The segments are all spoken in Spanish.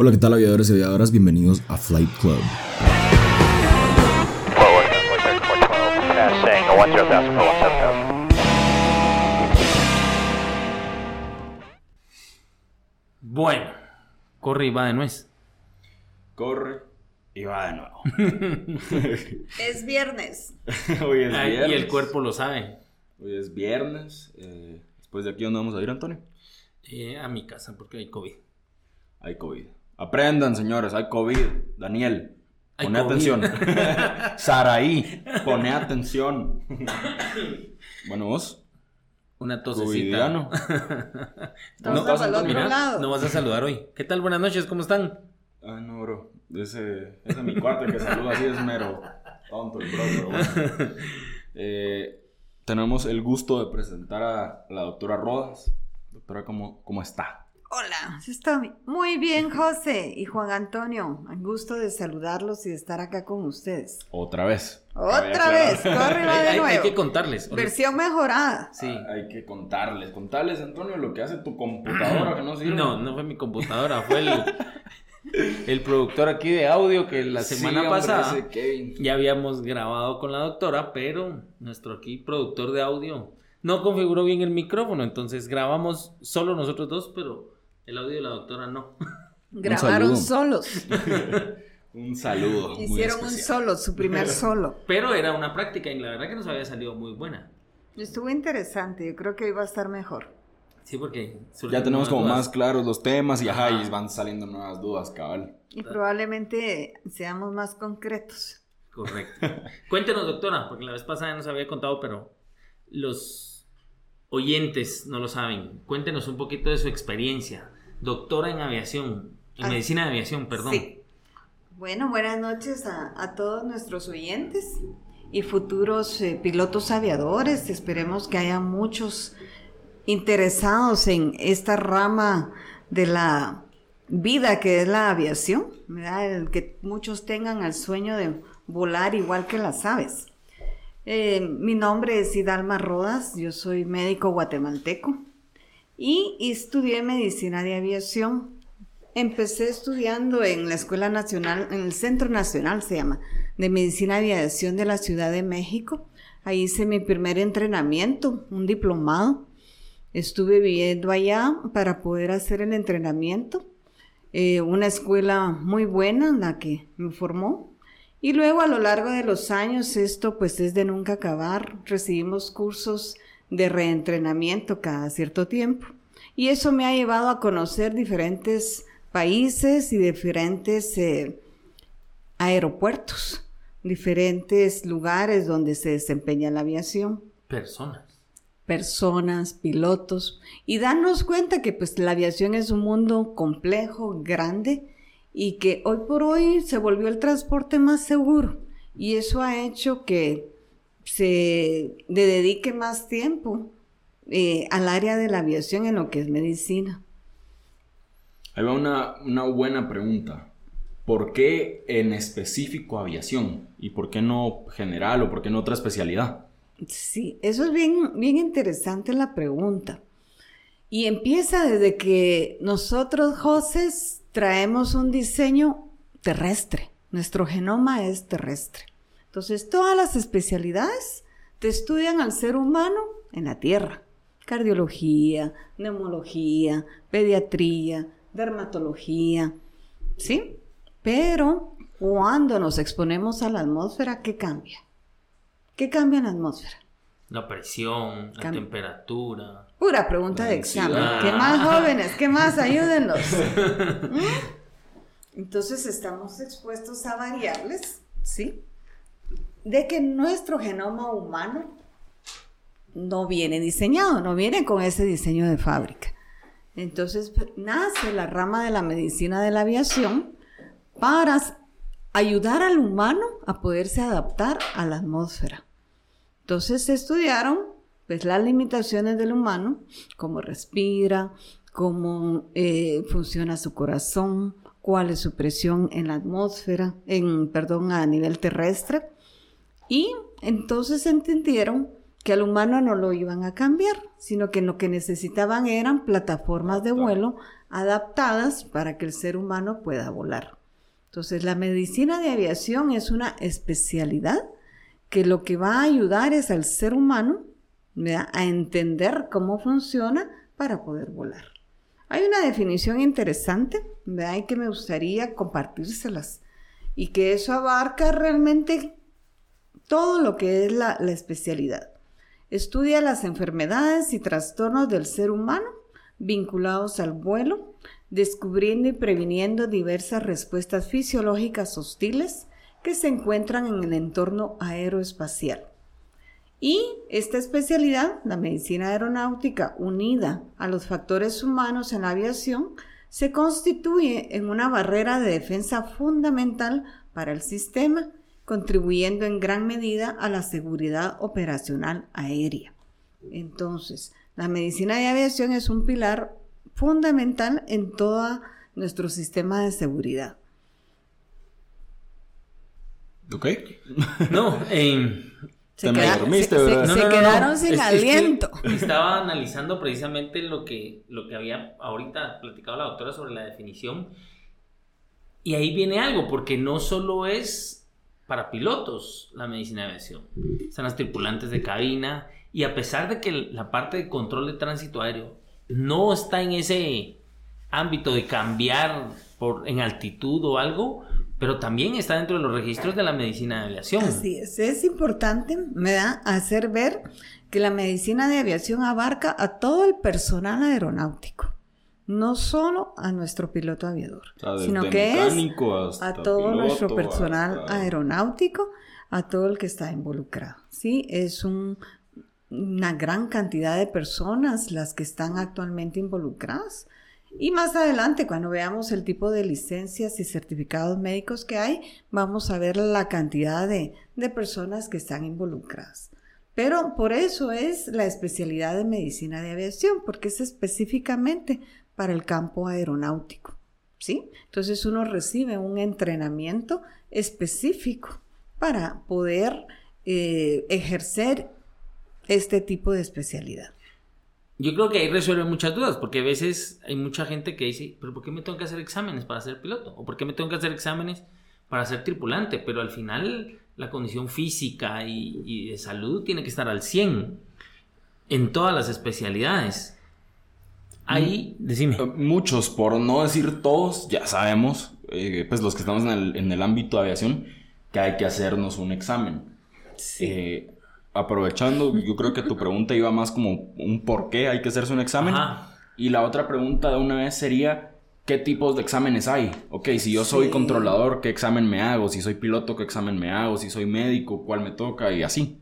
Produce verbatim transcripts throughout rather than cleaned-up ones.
Hola, ¿qué tal, aviadores y aviadoras? Bienvenidos a Flight Club. Bueno, corre y va de nuez. Corre y va de nuevo. Es viernes. Hoy es viernes. Ay, y el cuerpo lo sabe. Hoy es viernes. Eh, después de aquí, ¿dónde vamos a ir, Antonio? Eh, a mi casa, porque hay COVID. Hay COVID. Aprendan, señores, hay COVID. Daniel, poné atención. Saraí, poné atención. Bueno, vos. Una tosecita. No, no, vas a mira, no vas a saludar hoy. ¿Qué tal? Buenas noches, ¿cómo están? Ah, no, bro. Ese, ese es mi cuate que saluda así, es mero tonto el bro, pero bueno. Eh, tenemos el gusto de presentar a la doctora Rodas. Doctora, ¿cómo, cómo está? Hola, estoy muy bien, José y Juan Antonio. Un gusto de saludarlos y de estar acá con ustedes. Otra vez. Otra vez, corre la de nuevo. Hay, hay que contarles. Versión mejorada. Sí. Ah, hay que contarles. Contarles, Antonio, lo que hace tu computadora que no sirve. No, no fue mi computadora, fue el, el productor aquí de audio que la semana sí, hombre, pasada ya habíamos grabado con la doctora, pero nuestro aquí productor de audio no configuró bien el micrófono, entonces grabamos solo nosotros dos, pero el audio de la doctora no. Grabaron un solos. Un saludo. Hicieron muy un solo, su primer solo. Pero era una práctica y la verdad que nos había salido muy buena. Estuvo interesante, yo creo que hoy va a estar mejor. Sí, porque ya tenemos como dudas. Más claros los temas y, ajá, y van saliendo nuevas dudas, cabal. Y probablemente seamos más concretos. Correcto. Cuéntenos, doctora, porque la vez pasada nos había contado, pero los oyentes no lo saben. Cuéntenos un poquito de su experiencia. Doctora en aviación, en ah, medicina de aviación, perdón. Sí. Bueno, buenas noches a, a todos nuestros oyentes y futuros eh, pilotos aviadores. Esperemos que haya muchos interesados en esta rama de la vida que es la aviación, ¿verdad? El que muchos tengan el sueño de volar igual que las aves. Eh, mi nombre es Idalma Rodas, yo soy médico guatemalteco. Y estudié Medicina de Aviación. Empecé estudiando en la Escuela Nacional, en el Centro Nacional se llama, de Medicina de Aviación de la Ciudad de México. Ahí hice mi primer entrenamiento, un diplomado. Estuve viviendo allá para poder hacer el entrenamiento. Eh, una escuela muy buena en la que me formó. Y luego a lo largo de los años, esto pues es de nunca acabar. Recibimos cursos de reentrenamiento cada cierto tiempo y eso me ha llevado a conocer diferentes países y diferentes eh, aeropuertos, diferentes lugares donde se desempeña la aviación. Personas. Personas, pilotos, y darnos cuenta que pues la aviación es un mundo complejo, grande y que hoy por hoy se volvió el transporte más seguro y eso ha hecho que se le dedique más tiempo eh, al área de la aviación en lo que es medicina. Ahí va una, una buena pregunta. ¿Por qué en específico aviación? ¿Y por qué no general o por qué no otra especialidad? Sí, eso es bien, bien interesante la pregunta. Y empieza desde que nosotros, José, traemos un diseño terrestre. Nuestro genoma es terrestre. Entonces, todas las especialidades te estudian al ser humano en la tierra. Cardiología, neumología, pediatría, dermatología, ¿sí? Pero cuando nos exponemos a la atmósfera, ¿qué cambia? ¿Qué cambia en la atmósfera? La presión, la Cam- temperatura. Pura pregunta de examen. ¿Qué más, jóvenes? ¿Qué más? Ayúdenlos. ¿Mm? Entonces, estamos expuestos a variables, ¿sí? De que nuestro genoma humano no viene diseñado, no viene con ese diseño de fábrica. Entonces nace la rama de la medicina de la aviación para ayudar al humano a poderse adaptar a la atmósfera. Entonces se estudiaron pues, las limitaciones del humano, cómo respira, cómo eh, funciona su corazón, cuál es su presión en la atmósfera, en, perdón, a nivel terrestre. Y entonces entendieron que al humano no lo iban a cambiar, sino que lo que necesitaban eran plataformas de vuelo adaptadas para que el ser humano pueda volar. Entonces, la medicina de aviación es una especialidad que lo que va a ayudar es al ser humano, ¿verdad?, a entender cómo funciona para poder volar. Hay una definición interesante, ¿verdad?, y que me gustaría compartírselas, y que eso abarca realmente todo lo que es la, la especialidad. Estudia las enfermedades y trastornos del ser humano vinculados al vuelo, descubriendo y previniendo diversas respuestas fisiológicas hostiles que se encuentran en el entorno aeroespacial. Y esta especialidad, la medicina aeronáutica unida a los factores humanos en la aviación, se constituye en una barrera de defensa fundamental para el sistema, contribuyendo en gran medida a la seguridad operacional aérea. Entonces, la medicina de aviación es un pilar fundamental en todo nuestro sistema de seguridad. ¿Ok? No, eh, se queda, dormiste, se, ¿verdad? Se, se, no, no, se quedaron no, no. sin es, aliento. Es que estaba analizando precisamente lo que, lo que había ahorita platicado la doctora sobre la definición, y ahí viene algo, porque no solo es para pilotos la medicina de aviación, están las tripulantes de cabina, y a pesar de que la parte de control de tránsito aéreo no está en ese ámbito de cambiar por, en altitud o algo, pero también está dentro de los registros de la medicina de aviación. Así es, es importante, me da hacer ver que la medicina de aviación abarca a todo el personal aeronáutico, no solo a nuestro piloto aviador, o sea, sino que es a todo piloto, nuestro personal hasta... aeronáutico, a todo el que está involucrado, ¿sí? Es un, una gran cantidad de personas las que están actualmente involucradas. Y más adelante, cuando veamos el tipo de licencias y certificados médicos que hay, vamos a ver la cantidad de, de personas que están involucradas. Pero por eso es la especialidad de medicina de aviación, porque es específicamente para el campo aeronáutico, ¿sí? Entonces uno recibe un entrenamiento específico para poder eh, ejercer este tipo de especialidad. Yo creo que ahí resuelve muchas dudas, porque a veces hay mucha gente que dice, pero ¿por qué me tengo que hacer exámenes para ser piloto? ¿O por qué me tengo que hacer exámenes para ser tripulante? Pero al final la condición física y, y de salud tiene que estar al cien en todas las especialidades. Ahí, decime. Muchos, por no decir todos, ya sabemos, eh, pues los que estamos en el, en el ámbito de aviación, que hay que hacernos un examen. Sí. Eh, Aprovechando, yo creo que tu pregunta iba más como un por qué hay que hacerse un examen. Ajá. Y la otra pregunta de una vez sería, ¿qué tipos de exámenes hay? Ok, si yo soy sí. controlador, ¿qué examen me hago? Si soy piloto, ¿qué examen me hago? Si soy médico, ¿cuál me toca? Y así.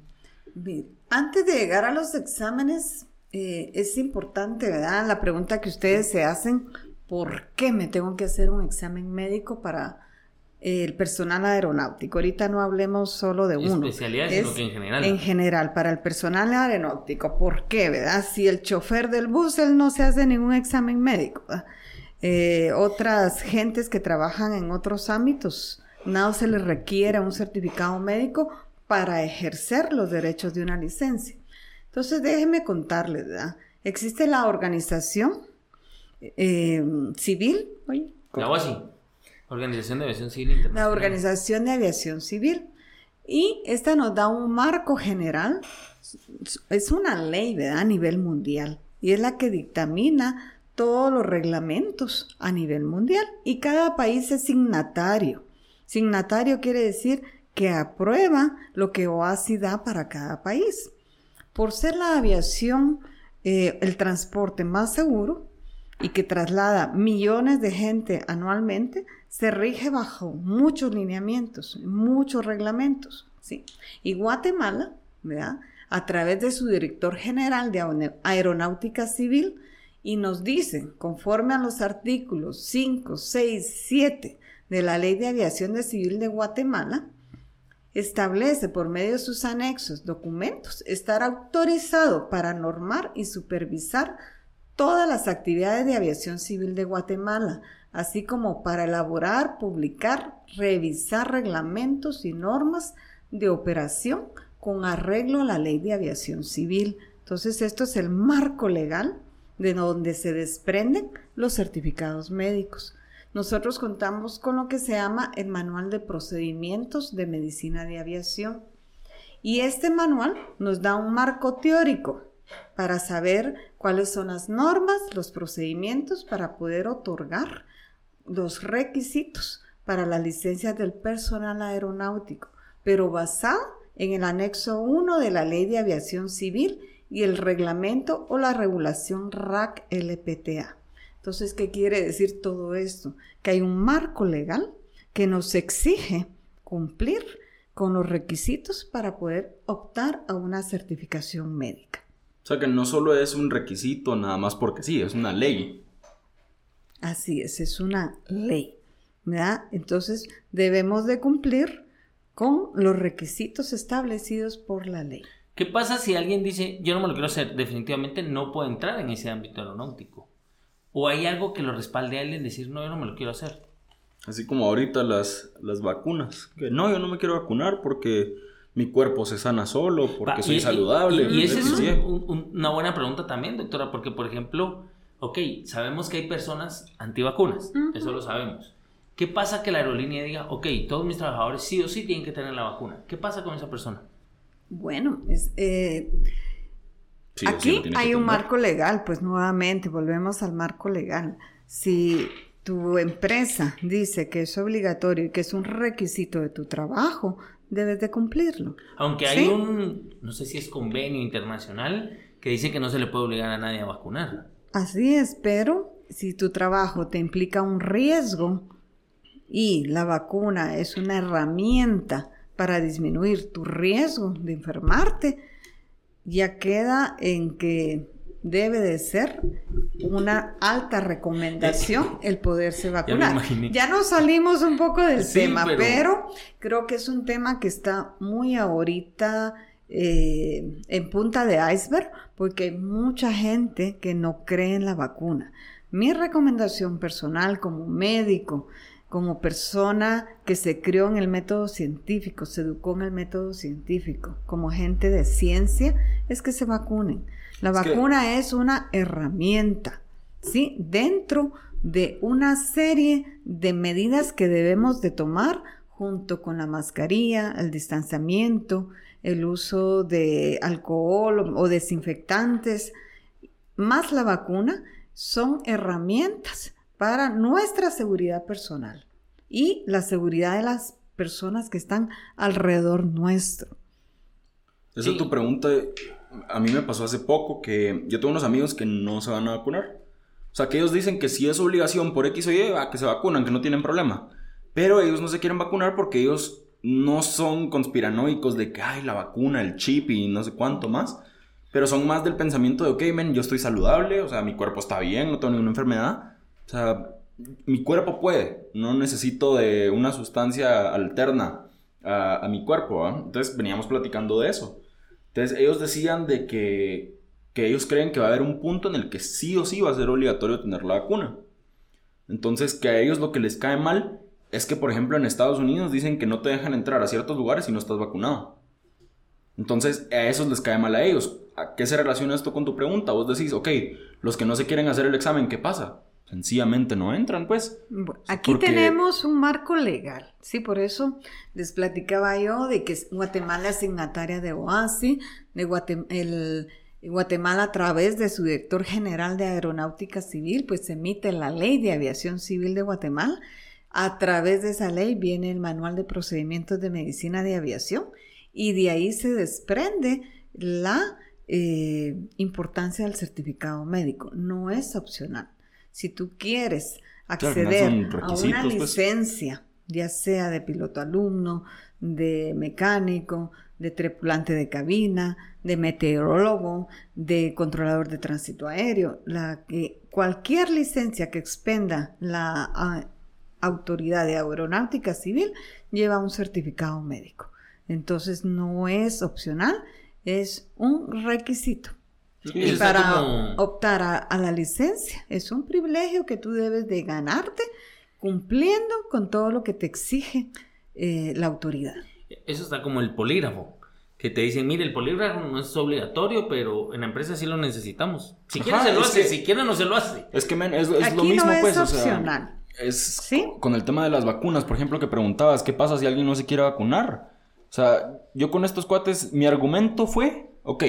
Antes de llegar a los exámenes, eh, es importante, ¿verdad?, la pregunta que ustedes se hacen, ¿por qué me tengo que hacer un examen médico para... el personal aeronáutico? Ahorita no hablemos solo de uno. Especialidades, es sino que en general. En general, para el personal aeronáutico. ¿Por qué, verdad? Si el chofer del bus, él no se hace ningún examen médico. Eh, otras gentes que trabajan en otros ámbitos, no se les requiere un certificado médico para ejercer los derechos de una licencia. Entonces, déjenme contarles, ¿verdad? Existe la organización eh, civil. Oye, la O A C I. Organización de Aviación Civil Internacional. La Organización de Aviación Civil. Y esta nos da un marco general. Es una ley, ¿verdad?, a nivel mundial. Y es la que dictamina todos los reglamentos a nivel mundial. Y cada país es signatario. Signatario quiere decir que aprueba lo que O A C I da para cada país. Por ser la aviación eh, el transporte más seguro y que traslada millones de gente anualmente, se rige bajo muchos lineamientos, muchos reglamentos, ¿sí? Y Guatemala, ¿verdad?, a través de su director general de Aeronáutica Civil, y nos dicen, conforme a los artículos cinco, seis, siete de la Ley de Aviación de Civil de Guatemala, establece por medio de sus anexos, documentos, estar autorizado para normar y supervisar todas las actividades de aviación civil de Guatemala, así como para elaborar, publicar, revisar reglamentos y normas de operación con arreglo a la Ley de Aviación Civil. Entonces, esto es el marco legal de donde se desprenden los certificados médicos. Nosotros contamos con lo que se llama el Manual de Procedimientos de Medicina de Aviación. Y este manual nos da un marco teórico para saber cuáles son las normas, los procedimientos para poder otorgar los requisitos para las licencias del personal aeronáutico, pero basado en el anexo uno de la Ley de Aviación Civil y el reglamento o la regulación R A C L P T A. Entonces, ¿qué quiere decir todo esto? Que hay un marco legal que nos exige cumplir con los requisitos para poder optar a una certificación médica. O sea, que no solo es un requisito nada más porque sí, es una ley. Así es, es una ley, ¿verdad? Entonces, debemos de cumplir con los requisitos establecidos por la ley. ¿Qué pasa si alguien dice, yo no me lo quiero hacer, definitivamente no puedo entrar en ese ámbito aeronáutico? ¿O hay algo que lo respalde a alguien decir, no, yo no me lo quiero hacer? Así como ahorita las, las vacunas. Que no, yo no me quiero vacunar porque mi cuerpo se sana solo, porque Va, soy y, saludable. Y, y esa es un, un, una buena pregunta también, doctora, porque, por ejemplo, ok, sabemos que hay personas antivacunas, uh-huh. Eso lo sabemos. ¿Qué pasa que la aerolínea diga, ok, todos mis trabajadores sí o sí tienen que tener la vacuna? ¿Qué pasa con esa persona? Bueno, es, eh, sí, aquí sí hay un marco legal, pues nuevamente volvemos al marco legal. Si tu empresa dice que es obligatorio y que es un requisito de tu trabajo, debes de cumplirlo. Aunque hay ¿Sí? un, no sé si es convenio internacional, que dice que no se le puede obligar a nadie a vacunar. Así es, pero si tu trabajo te implica un riesgo y la vacuna es una herramienta para disminuir tu riesgo de enfermarte, ya queda en que debe de ser una alta recomendación el poderse vacunar. Ya, ya nos salimos un poco del sí, tema, pero... pero creo que es un tema que está muy ahorita eh, en punta de iceberg, porque hay mucha gente que no cree en la vacuna. Mi recomendación personal como médico, como persona que se crió en el método científico, se educó en el método científico, como gente de ciencia, es que se vacunen. La es vacuna que... es una herramienta, ¿sí? Dentro de una serie de medidas que debemos de tomar junto con la mascarilla, el distanciamiento, el uso de alcohol o, o desinfectantes, más la vacuna, son herramientas para nuestra seguridad personal y la seguridad de las personas que están alrededor nuestro. Esa es tu pregunta. A mí me pasó hace poco que yo tengo unos amigos que no se van a vacunar. O sea, que ellos dicen que si es obligación por X o Y, a que se vacunan, que no tienen problema. Pero ellos no se quieren vacunar porque ellos no son conspiranoicos de que, ay, la vacuna, el chip y no sé cuánto más. Pero son más del pensamiento de, ok, men, yo estoy saludable, o sea, mi cuerpo está bien, no tengo ninguna enfermedad. O sea, mi cuerpo puede, no necesito de una sustancia alterna a, a mi cuerpo, ¿eh? Entonces veníamos platicando de eso. Entonces ellos decían de que, que ellos creen que va a haber un punto en el que sí o sí va a ser obligatorio tener la vacuna. Entonces que a ellos lo que les cae mal es que, por ejemplo, en Estados Unidos dicen que no te dejan entrar a ciertos lugares si no estás vacunado. Entonces a esos les cae mal a ellos. ¿A qué se relaciona esto con tu pregunta? Vos decís, ok, los que no se quieren hacer el examen, ¿qué pasa? Sencillamente no entran, pues. Bueno, aquí porque... tenemos un marco legal, sí, por eso les platicaba yo de que Guatemala es signataria de O A C I, de Guatem- el, Guatemala a través de su director general de Aeronáutica Civil, pues emite la Ley de Aviación Civil de Guatemala. A través de esa ley viene el Manual de Procedimientos de Medicina de Aviación y de ahí se desprende la eh, importancia del certificado médico. No es opcional. Si tú quieres acceder claro, a una licencia, pues, ya sea de piloto alumno, de mecánico, de tripulante de cabina, de meteorólogo, de controlador de tránsito aéreo, la que, cualquier licencia que expenda la a, autoridad de aeronáutica civil lleva un certificado médico. Entonces no es opcional, es un requisito. Y para como... optar a, a la licencia es un privilegio que tú debes de ganarte cumpliendo con todo lo que te exige eh, la autoridad. Eso está como el polígrafo, que que te dicen, mire, el polígrafo no es obligatorio, pero en la empresa sí lo necesitamos. Si quieren se lo hace, que, si quieren no se lo hace. Es que, men, es, es lo mismo, no pues, es opcional. O sea, es ¿sí? Con el tema de las vacunas, por ejemplo, que preguntabas, ¿qué pasa si alguien no se quiere vacunar? O sea, yo con estos cuates, mi argumento fue, ok,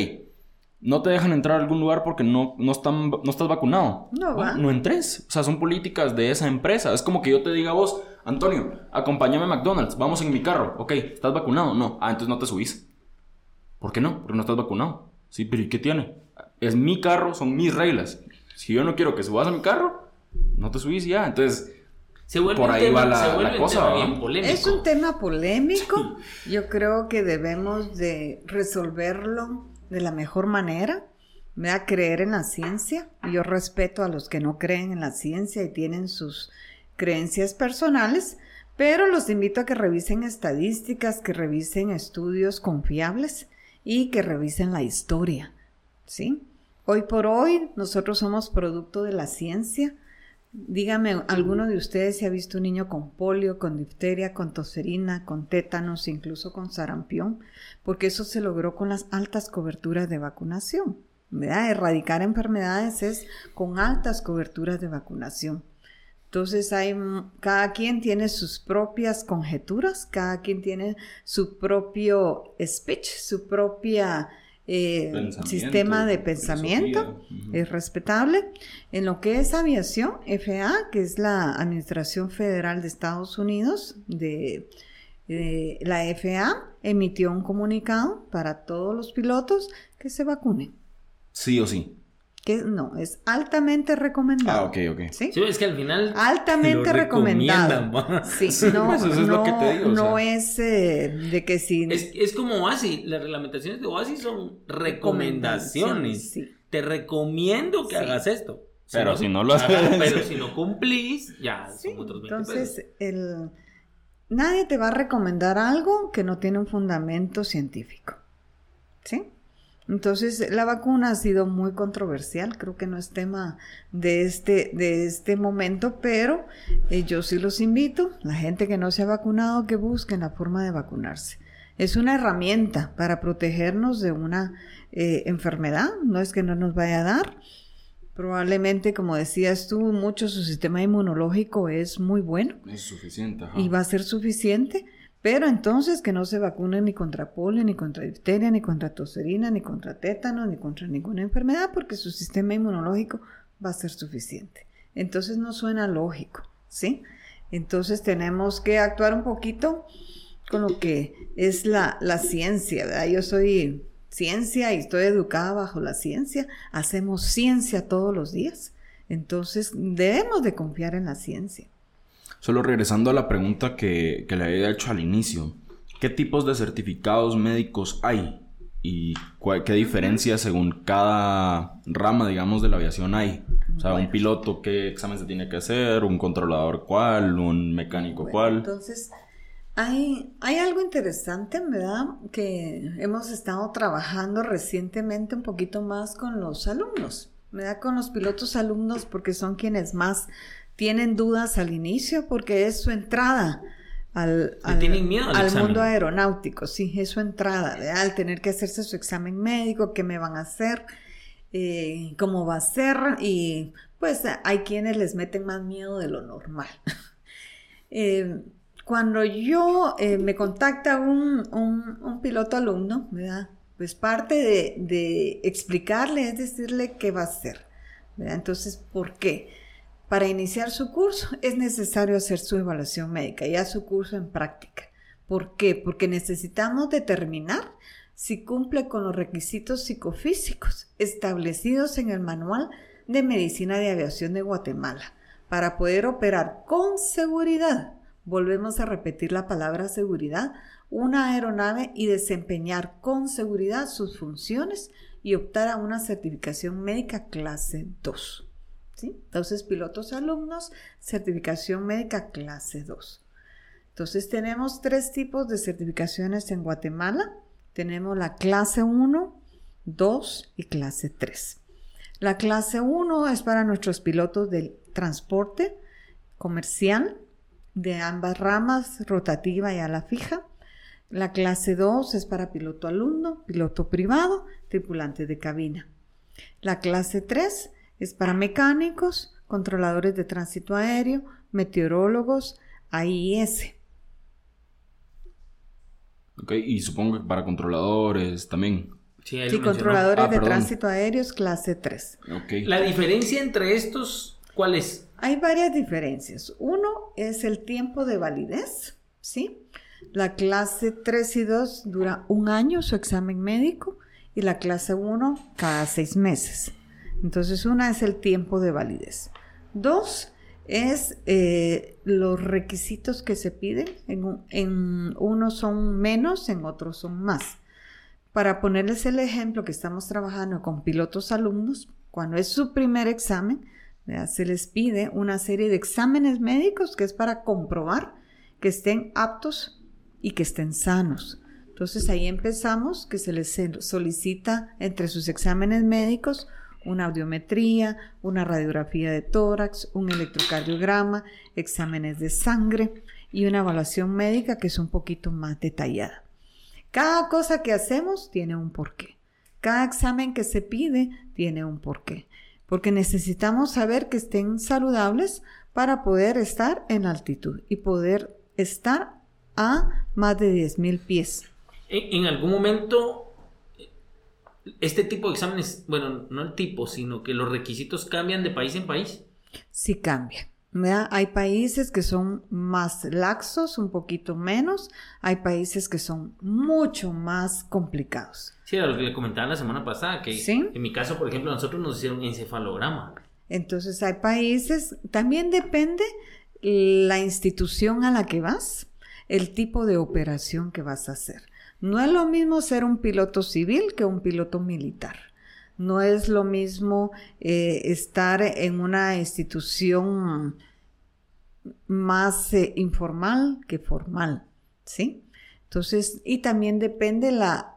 no te dejan entrar a algún lugar porque no, no, están, no estás vacunado. No, bueno, no entres. O sea, son políticas de esa empresa. Es como que yo te diga a vos, Antonio, acompáñame a McDonald's, vamos en mi carro. Ok, ¿estás vacunado? No. Ah, entonces no te subís. ¿Por qué no? Porque no estás vacunado. Sí, pero ¿y qué tiene? Es mi carro, son mis reglas. Si yo no quiero que subas a mi carro, no te subís ya. Entonces, se vuelve por ahí tema, va la, la cosa. Es un tema polémico. Sí. Yo creo que debemos de resolverlo de la mejor manera. Me da creer en la ciencia. Yo respeto a los que no creen en la ciencia y tienen sus creencias personales, pero los invito a que revisen estadísticas, que revisen estudios confiables y que revisen la historia, ¿sí? Hoy por hoy, nosotros somos producto de la ciencia. Dígame, ¿alguno de ustedes si ha visto un niño con polio, con difteria, con tosferina, con tétanos, incluso con sarampión? Porque eso se logró con las altas coberturas de vacunación, ¿verdad? Erradicar enfermedades es con altas coberturas de vacunación. Entonces, hay, cada quien tiene sus propias conjeturas, cada quien tiene su propio speech, su propia eh, sistema de pensamiento, uh-huh. Es respetable. En lo que es aviación, F A A, que es la Administración Federal de Estados Unidos, de, de la F A A, emitió un comunicado para todos los pilotos que se vacunen. Sí o sí. Que no, es altamente recomendado. Ah, ok, ok. ¿Sí? Sí, es que al final altamente recomendado. Sí, no, eso es no, lo que te digo. No, o sea, es eh, de que si... Es, es como O A C I, las reglamentaciones de O A C I son recomendaciones. recomendaciones sí. Te recomiendo que sí. hagas esto. Si pero no, si no lo haces... Pero si no cumplís, ya sí, son otros veinte entonces, pesos. El... nadie te va a recomendar algo que no tiene un fundamento científico. ¿Sí? Entonces, la vacuna ha sido muy controversial, creo que no es tema de este, de este momento, pero eh, yo sí los invito, la gente que no se ha vacunado, que busquen la forma de vacunarse. Es una herramienta para protegernos de una eh, enfermedad, no es que no nos vaya a dar. Probablemente, como decías tú, mucho su sistema inmunológico es muy bueno. Es suficiente. Ajá. Y va a ser suficiente. Pero entonces que no se vacunen ni contra polio, ni contra difteria, ni contra tosferina, ni contra tétano, ni contra ninguna enfermedad, porque su sistema inmunológico va a ser suficiente. Entonces no suena lógico, ¿sí? Entonces tenemos que actuar un poquito con lo que es la, la ciencia, ¿verdad? Yo soy ciencia y estoy educada bajo la ciencia, hacemos ciencia todos los días, entonces debemos de confiar en la ciencia. Solo regresando a la pregunta que, que le había hecho al inicio, ¿qué tipos de certificados médicos hay? ¿Y cuál, qué diferencia según cada rama, digamos, de la aviación hay? O sea, bueno, un piloto, ¿qué examen se tiene que hacer? ¿Un controlador cuál? ¿Un mecánico bueno, cuál? Entonces, hay, hay algo interesante, ¿verdad? Que hemos estado trabajando recientemente un poquito más con los alumnos, ¿verdad? Con los pilotos alumnos, porque son quienes más... tienen dudas al inicio porque es su entrada al, al, al, al mundo aeronáutico. Sí, es su entrada, ¿verdad? Al tener que hacerse su examen médico, qué me van a hacer, eh, cómo va a ser. Y pues hay quienes les meten más miedo de lo normal. eh, cuando yo eh, me contacta un, un, un piloto alumno, ¿verdad? Pues parte de, de explicarle es decirle qué va a hacer, ¿verdad? Entonces, ¿por qué? Para iniciar su curso es necesario hacer su evaluación médica, ya su curso en práctica. ¿Por qué? Porque necesitamos determinar si cumple con los requisitos psicofísicos establecidos en el Manual de Medicina de Aviación de Guatemala para poder operar con seguridad. Volvemos a repetir la palabra seguridad, una aeronave y desempeñar con seguridad sus funciones y optar a una certificación médica clase dos. ¿Sí? Entonces, pilotos alumnos, certificación médica clase dos. Entonces, tenemos tres tipos de certificaciones en Guatemala. Tenemos la clase uno, dos y clase tres. La clase uno es para nuestros pilotos del transporte comercial de ambas ramas, rotativa y ala fija. La clase dos es para piloto alumno, piloto privado, tripulante de cabina. La clase tres es para mecánicos, controladores de tránsito aéreo, meteorólogos, A I S. Ok, y supongo que para controladores también. Sí, sí controladores ah, de perdón. tránsito aéreo es clase tres. Okay. ¿La diferencia entre estos cuál es? Hay varias diferencias. Uno es el tiempo de validez, ¿sí? La clase tres y dos dura un año su examen médico y la clase uno cada seis meses. Entonces, una es el tiempo de validez. Dos es eh, los requisitos que se piden. En, en unos son menos, en otros son más. Para ponerles el ejemplo que estamos trabajando con pilotos alumnos, cuando es su primer examen, ¿verdad? Se les pide una serie de exámenes médicos que es para comprobar que estén aptos y que estén sanos. Entonces ahí empezamos que se les solicita entre sus exámenes médicos una audiometría, una radiografía de tórax, un electrocardiograma, exámenes de sangre y una evaluación médica que es un poquito más detallada. Cada cosa que hacemos tiene un porqué. Cada examen que se pide tiene un porqué. Porque necesitamos saber que estén saludables para poder estar en altitud y poder estar a más de diez mil pies. En, en algún momento este tipo de exámenes, bueno, no el tipo, sino que los requisitos cambian de país en país. Sí cambian, ¿verdad? Hay países que son más laxos, un poquito menos. Hay países que son mucho más complicados. Sí, era lo que le comentaba la semana pasada, que ¿sí? En mi caso, por ejemplo, nosotros nos hicieron encefalograma. Entonces hay países, también depende la institución a la que vas, el tipo de operación que vas a hacer. No es lo mismo ser un piloto civil que un piloto militar. No es lo mismo eh, estar en una institución más eh, informal que formal, ¿sí? Entonces, y también depende la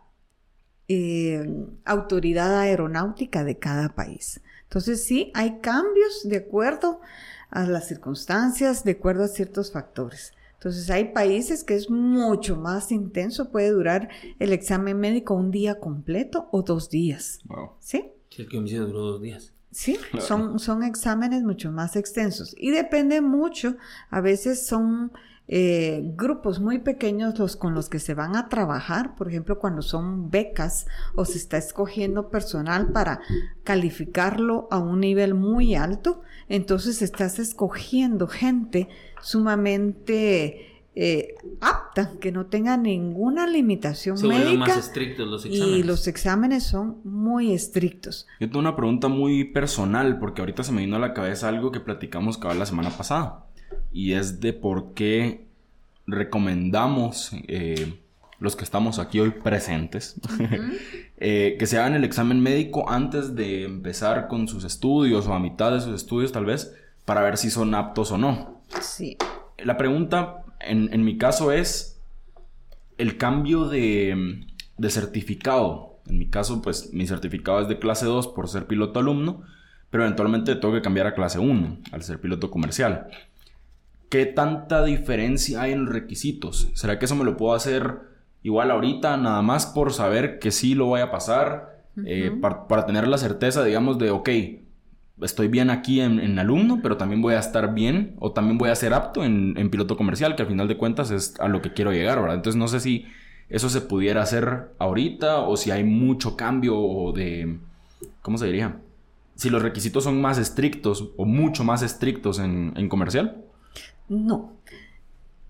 eh, autoridad aeronáutica de cada país. Entonces, sí, hay cambios de acuerdo a las circunstancias, de acuerdo a ciertos factores. Entonces, hay países que es mucho más intenso, puede durar el examen médico un día completo o dos días. Wow. ¿Sí? Sí, el que me hizo duró dos días. Sí, claro. son, son exámenes mucho más extensos. Y depende mucho, a veces son eh, grupos muy pequeños los con los que se van a trabajar. Por ejemplo, cuando son becas o se está escogiendo personal para calificarlo a un nivel muy alto, entonces estás escogiendo gente sumamente eh, apta, que no tenga ninguna limitación se médica. Se vuelven más estrictos los exámenes. Y los exámenes son muy estrictos. Yo tengo una pregunta muy personal, porque ahorita se me vino a la cabeza algo que platicamos cada la semana pasada, y es de por qué recomendamos, eh, los que estamos aquí hoy presentes, uh-huh. eh, que se hagan el examen médico antes de empezar con sus estudios, o a mitad de sus estudios tal vez, para ver si son aptos o no. Sí. La pregunta en, en mi caso es el cambio de, de certificado. En mi caso, pues mi certificado es de clase dos por ser piloto alumno, pero eventualmente tengo que cambiar a clase uno al ser piloto comercial. ¿Qué tanta diferencia hay en los requisitos? ¿Será que eso me lo puedo hacer igual ahorita, nada más por saber que sí lo voy a pasar? Uh-huh. eh, para, para tener la certeza, digamos, de ok, estoy bien aquí en, en alumno, pero también voy a estar bien o también voy a ser apto en, en piloto comercial, que al final de cuentas es a lo que quiero llegar, ¿verdad? Entonces no sé si eso se pudiera hacer ahorita o si hay mucho cambio de... ¿Cómo se diría? Si los requisitos son más estrictos o mucho más estrictos en, en comercial. No.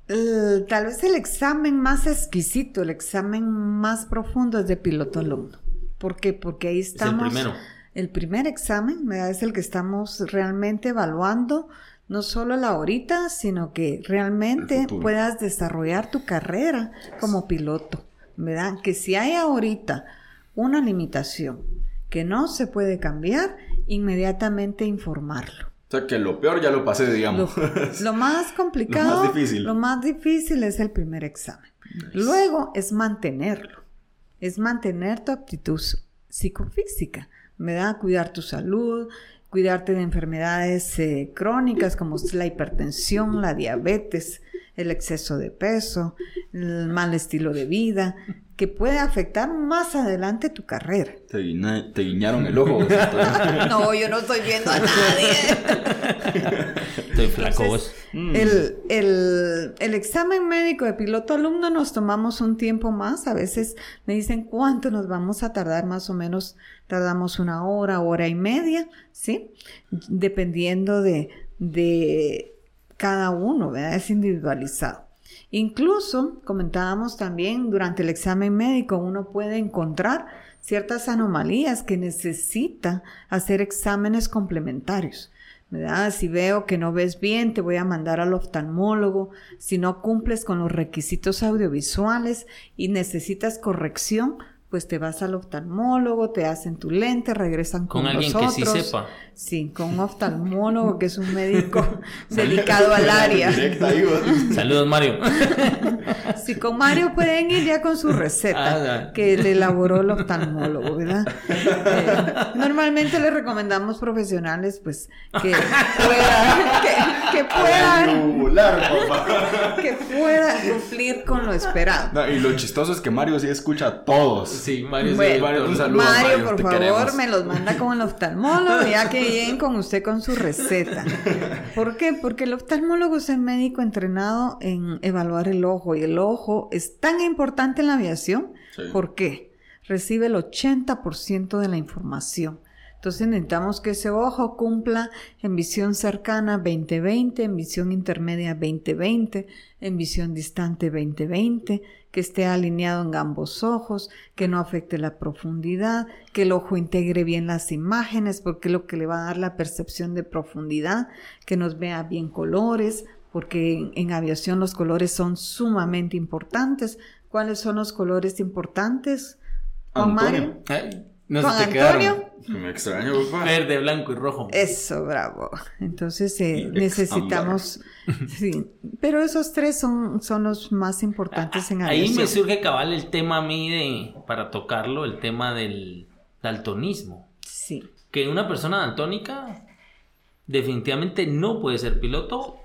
El, tal vez el examen más exquisito, el examen más profundo es de piloto alumno. ¿Por qué? Porque ahí estamos... Es el primero. El primer examen, ¿verdad? Es el que estamos realmente evaluando, no solo la ahorita, sino que realmente puedas desarrollar tu carrera como piloto, ¿verdad? Que si hay ahorita una limitación que no se puede cambiar, inmediatamente informarlo. O sea, que lo peor ya lo pasé, digamos. Lo, lo más complicado, lo más difícil. lo más difícil es el primer examen. Nice. Luego es mantenerlo, es mantener tu aptitud psicofísica. Me da cuidar tu salud, cuidarte de enfermedades eh, crónicas como la hipertensión, la diabetes, el exceso de peso, el mal estilo de vida, que puede afectar más adelante tu carrera. Te, guiña, te guiñaron el ojo. No, yo no estoy viendo a nadie. Estoy flaco vos. El, el, el examen médico de piloto alumno nos tomamos un tiempo más. A veces me dicen cuánto nos vamos a tardar, más o menos tardamos una hora, hora y media, ¿sí? Dependiendo de, de cada uno, ¿verdad? Es individualizado. Incluso, comentábamos también, durante el examen médico uno puede encontrar ciertas anomalías que necesita hacer exámenes complementarios, ¿verdad? Si veo que no ves bien, te voy a mandar al oftalmólogo. Si no cumples con los requisitos audiovisuales y necesitas corrección, pues te vas al oftalmólogo, te hacen tu lente, regresan con, con alguien nosotros. Que sí sepa. Sí, con un oftalmólogo que es un médico dedicado al área. Saludos, Mario. Sí, con Mario pueden ir ya con su receta ah, que le elaboró el oftalmólogo, ¿verdad? Eh, normalmente le recomendamos profesionales, pues, que puedan, que, que puedan, jugular, papá. que puedan cumplir con lo esperado. No, y lo chistoso es que Mario sí escucha a todos. Sí, Mario, bueno, sí, Mario, un saludo, Mario, Mario por favor, queremos. Me los manda con el oftalmólogo, ya que lleguen con usted con su receta. ¿Por qué? Porque el oftalmólogo es el médico entrenado en evaluar el ojo, y el ojo es tan importante en la aviación, sí. ¿Por qué? Recibe el ochenta por ciento de la información. Entonces necesitamos que ese ojo cumpla en visión cercana veinte veinte, en visión intermedia veinte veinte, en visión distante veinte veinte, que esté alineado en ambos ojos, que no afecte la profundidad, que el ojo integre bien las imágenes, porque es lo que le va a dar la percepción de profundidad, que nos vea bien colores, porque en, en aviación los colores son sumamente importantes. ¿Cuáles son los colores importantes, Juan Mario? ¿Eh? No Juan te Antonio. Me extraño, papá. Verde, blanco y rojo. Eso, bravo. Entonces eh, necesitamos... sí, pero esos tres son, son los más importantes en aviación. Ahí me surge cabal el tema a mí de... Para tocarlo, el tema del daltonismo. Sí. Que una persona daltónica definitivamente no puede ser piloto.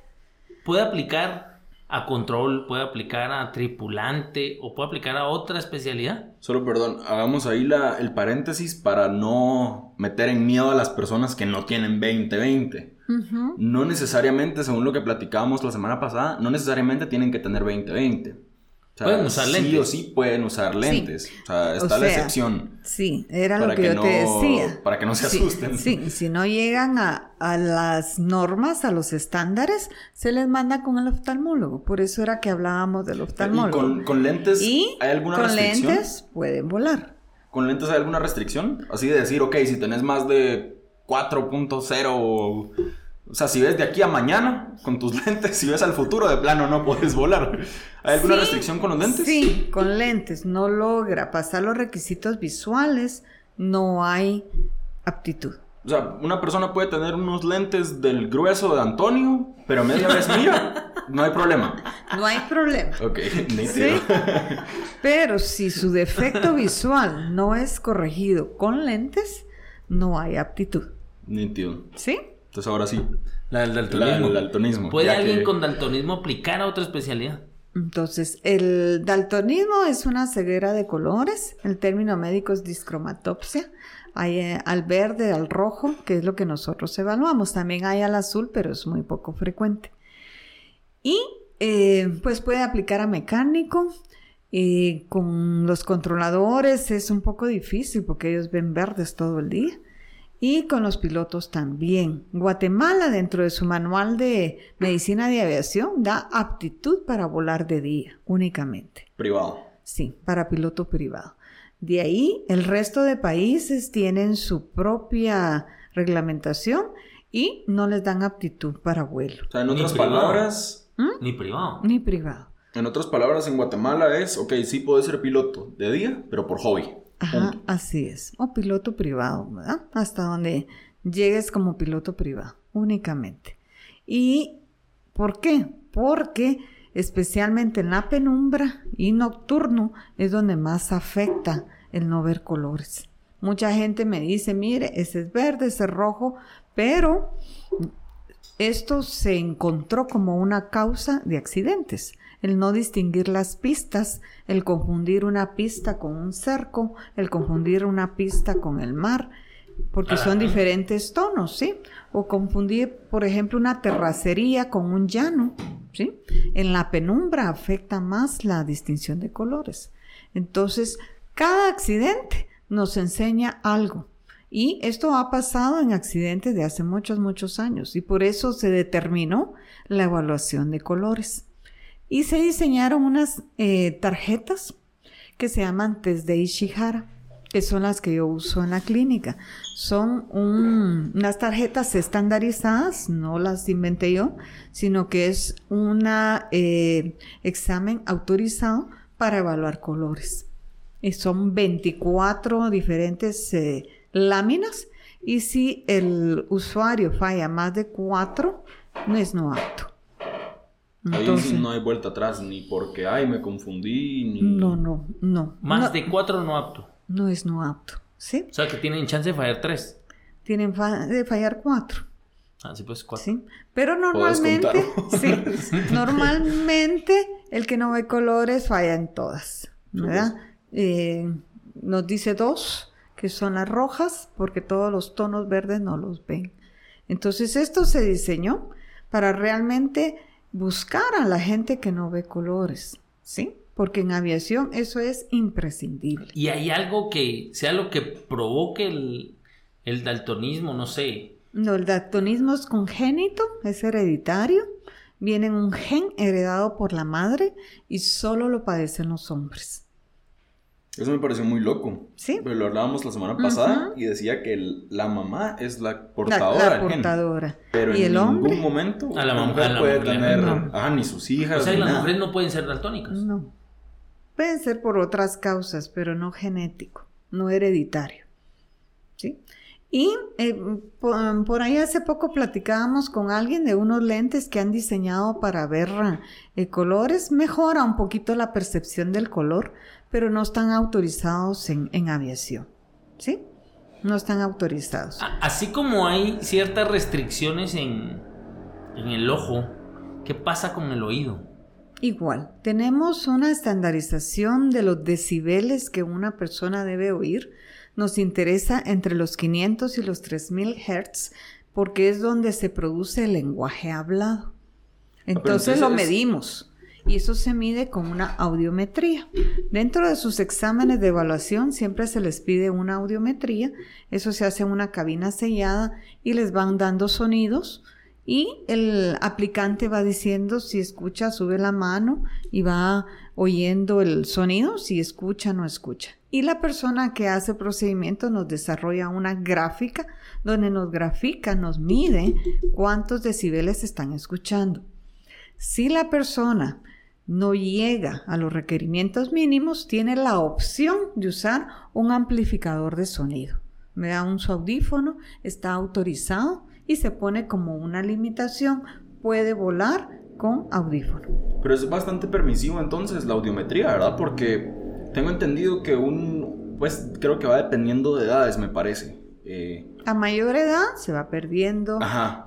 Puede aplicar a control, puede aplicar a tripulante o puede aplicar a otra especialidad. Solo, perdón, hagamos ahí la, el paréntesis para no meter en miedo a las personas que no tienen veinte veinte. Uh-huh. No necesariamente, según lo que platicábamos la semana pasada, no necesariamente tienen que tener veinte veinte. O sea, pueden usar sí lentes. Sí o sí pueden usar lentes. Sí. O sea, está o sea, la excepción. Sí, era lo que, que yo no, te decía. Para que no se sí, asusten. Sí, si no llegan a, a las normas, a los estándares, se les manda con el oftalmólogo. Por eso era que hablábamos del oftalmólogo. ¿Y con, con lentes ¿Y hay alguna con restricción? Con lentes pueden volar. ¿Con lentes hay alguna restricción? Así de decir, ok, si tenés más de cuatro punto cero o... O sea, si ves de aquí a mañana con tus lentes, si ves al futuro, de plano no puedes volar. ¿Hay alguna sí, restricción con los lentes? Sí, con lentes. No logra pasar los requisitos visuales, no hay aptitud. O sea, una persona puede tener unos lentes del grueso de Antonio, pero media vez mía, no hay problema. No hay problema. Ok, nítido. ¿Sí? Pero si su defecto visual no es corregido con lentes, no hay aptitud. Nítido. ¿Sí? Entonces ahora sí, la del daltonismo. La, la daltonismo. ¿Puede alguien que... con daltonismo aplicar a otra especialidad? Entonces, el daltonismo es una ceguera de colores. El término médico es discromatopsia. Hay eh, al verde, al rojo, que es lo que nosotros evaluamos. También hay al azul, pero es muy poco frecuente. Y eh, pues puede aplicar a mecánico. Eh, con los controladores es un poco difícil porque ellos ven verdes todo el día. Y con los pilotos también. Guatemala, dentro de su manual de medicina de aviación, da aptitud para volar de día únicamente. Privado. Sí, para piloto privado. De ahí, el resto de países tienen su propia reglamentación y no les dan aptitud para vuelo. O sea, en otras ni palabras... ¿Mm? Ni privado. Ni privado. En otras palabras, en Guatemala es, ok, sí puedes ser piloto de día, pero por hobby. Ajá, punto. Así es. O piloto privado, ¿verdad? Hasta donde llegues como piloto privado, únicamente. ¿Y por qué? Porque especialmente en la penumbra y nocturno es donde más afecta el no ver colores. Mucha gente me dice, mire, ese es verde, ese es rojo, pero Esto se encontró como una causa de accidentes. El no distinguir las pistas, el confundir una pista con un cerco, el confundir una pista con el mar, porque son diferentes tonos, ¿sí? O confundir, por ejemplo, una terracería con un llano, ¿sí? En la penumbra afecta más la distinción de colores. Entonces, cada accidente nos enseña algo. Y esto ha pasado en accidentes de hace muchos, muchos años. Y por eso se determinó la evaluación de colores. Y se diseñaron unas eh, tarjetas que se llaman test de Ishihara, que son las que yo uso en la clínica. Son un, unas tarjetas estandarizadas, no las inventé yo, sino que es un eh, examen autorizado para evaluar colores. Y son veinticuatro diferentes eh, láminas, y si el usuario falla más de cuatro, no es no apto. Entonces, ahí no hay vuelta atrás, ni porque, ay, me confundí, ni... No, no, no. Más no, de cuatro no apto. No es no apto, ¿sí? O sea, que tienen chance de fallar tres. Tienen fa- de fallar cuatro. Ah, sí, pues cuatro. Sí, pero normalmente, sí, normalmente el que no ve colores falla en todas, ¿verdad? Eh, nos dice dos, que son las rojas, porque todos los tonos verdes no los ven. Entonces, esto se diseñó para realmente... buscar a la gente que no ve colores, ¿sí? Porque en aviación eso es imprescindible. ¿Y hay algo que sea lo que provoque el, el daltonismo? No sé. No, el daltonismo es congénito, es hereditario. Viene en un gen heredado por la madre y solo lo padecen los hombres. Eso me pareció muy loco. Sí. Pero lo hablábamos la semana pasada, uh-huh, y decía que el, la mamá es la portadora. La, la portadora. Gen, pero ¿y en el ningún hombre? Momento a la, la mujer, mujer puede la tener, no. Ah, ni sus hijas. O sea, las mujeres no pueden ser daltónicas. No. Pueden ser por otras causas, pero no genético, no hereditario. ¿Sí? Y eh, por, por ahí hace poco platicábamos con alguien de unos lentes que han diseñado para ver eh, colores. Mejora un poquito la percepción del color, pero no están autorizados en, en aviación, ¿sí? No están autorizados. Así como hay ciertas restricciones en, en el ojo, ¿qué pasa con el oído? Igual, tenemos una estandarización de los decibeles que una persona debe oír. Nos interesa entre los quinientos y los tres mil hertz, porque es donde se produce el lenguaje hablado. Entonces, entonces lo medimos, y eso se mide con una audiometría. Dentro de sus exámenes de evaluación siempre se les pide una audiometría. Eso se hace en una cabina sellada y les van dando sonidos, y el aplicante va diciendo si escucha, sube la mano y va oyendo el sonido, si escucha, no escucha. Y la persona que hace procedimiento nos desarrolla una gráfica donde nos grafica, nos mide cuántos decibeles están escuchando. Si la persona no llega a los requerimientos mínimos, tiene la opción de usar un amplificador de sonido. Me da un audífono, está autorizado y se pone como una limitación. Puede volar con audífono. Pero es bastante permisivo entonces la audiometría, ¿verdad? Porque... tengo entendido que un, pues creo que va dependiendo de edades, me parece. Eh, a mayor edad se va perdiendo